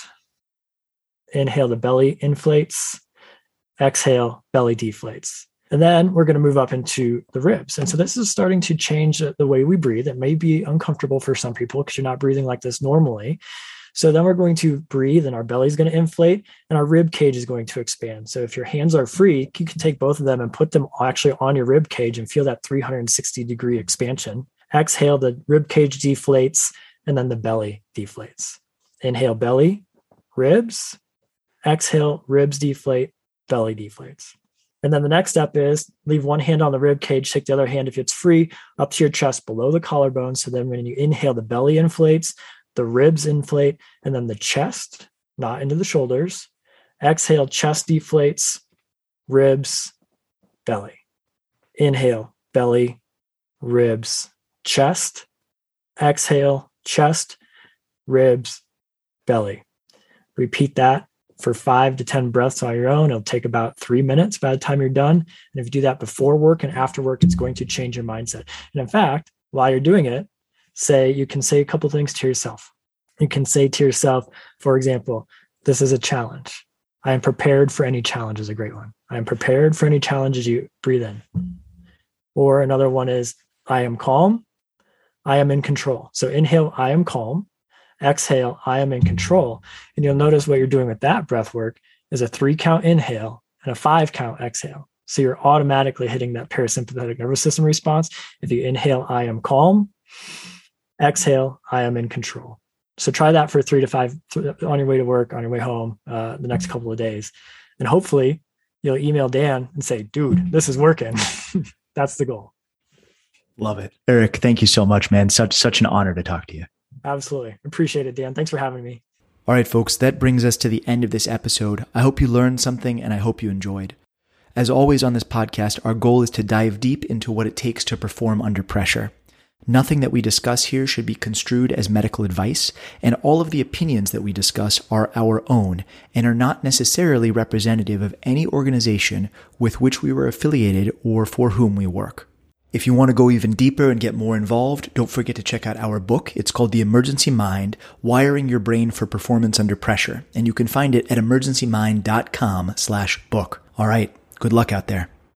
Inhale, the belly inflates. Exhale, belly deflates. And then we're going to move up into the ribs. And so this is starting to change the way we breathe. It may be uncomfortable for some people because you're not breathing like this normally. So then we're going to breathe and our belly is going to inflate and our rib cage is going to expand. So if your hands are free, you can take both of them and put them actually on your rib cage and feel that three hundred sixty degree expansion. Exhale, the rib cage deflates and then the belly deflates. Inhale, belly, ribs. Exhale, ribs deflate, belly deflates. And then the next step is leave one hand on the rib cage, take the other hand, if it's free, up to your chest below the collarbone. So then when you inhale, the belly inflates, the ribs inflate, and then the chest, not into the shoulders. Exhale, chest deflates, ribs, belly. Inhale, belly, ribs, chest. Exhale, chest, ribs, belly. Repeat that for five to ten breaths on your own. It'll take about three minutes by the time you're done. And if you do that before work and after work, it's going to change your mindset. And in fact, while you're doing it, say, you can say a couple things to yourself. You can say to yourself, for example, this is a challenge. I am prepared for any challenge is a great one. I am prepared for any challenge as you breathe in. Or another one is, I am calm. I am in control. So inhale, I am calm. Exhale, I am in control. And you'll notice what you're doing with that breath work is a three count inhale and a five count exhale. So you're automatically hitting that parasympathetic nervous system response. If you inhale, I am calm. Exhale, I am in control. So try that for three to five th- on your way to work, on your way home, uh, the next couple of days. And hopefully you'll email Dan and say, dude, this is working. That's the goal. Love it. Eric, thank you so much, man. Such, such an honor to talk to you. Absolutely. Appreciate it, Dan. Thanks for having me. All right, folks, that brings us to the end of this episode. I hope you learned something and I hope you enjoyed. As always on this podcast, our goal is to dive deep into what it takes to perform under pressure. Nothing that we discuss here should be construed as medical advice, and all of the opinions that we discuss are our own and are not necessarily representative of any organization with which we were affiliated or for whom we work. If you want to go even deeper and get more involved, don't forget to check out our book. It's called The Emergency Mind, Wiring Your Brain for Performance Under Pressure, and you can find it at emergencymind.com slash book. All right, good luck out there.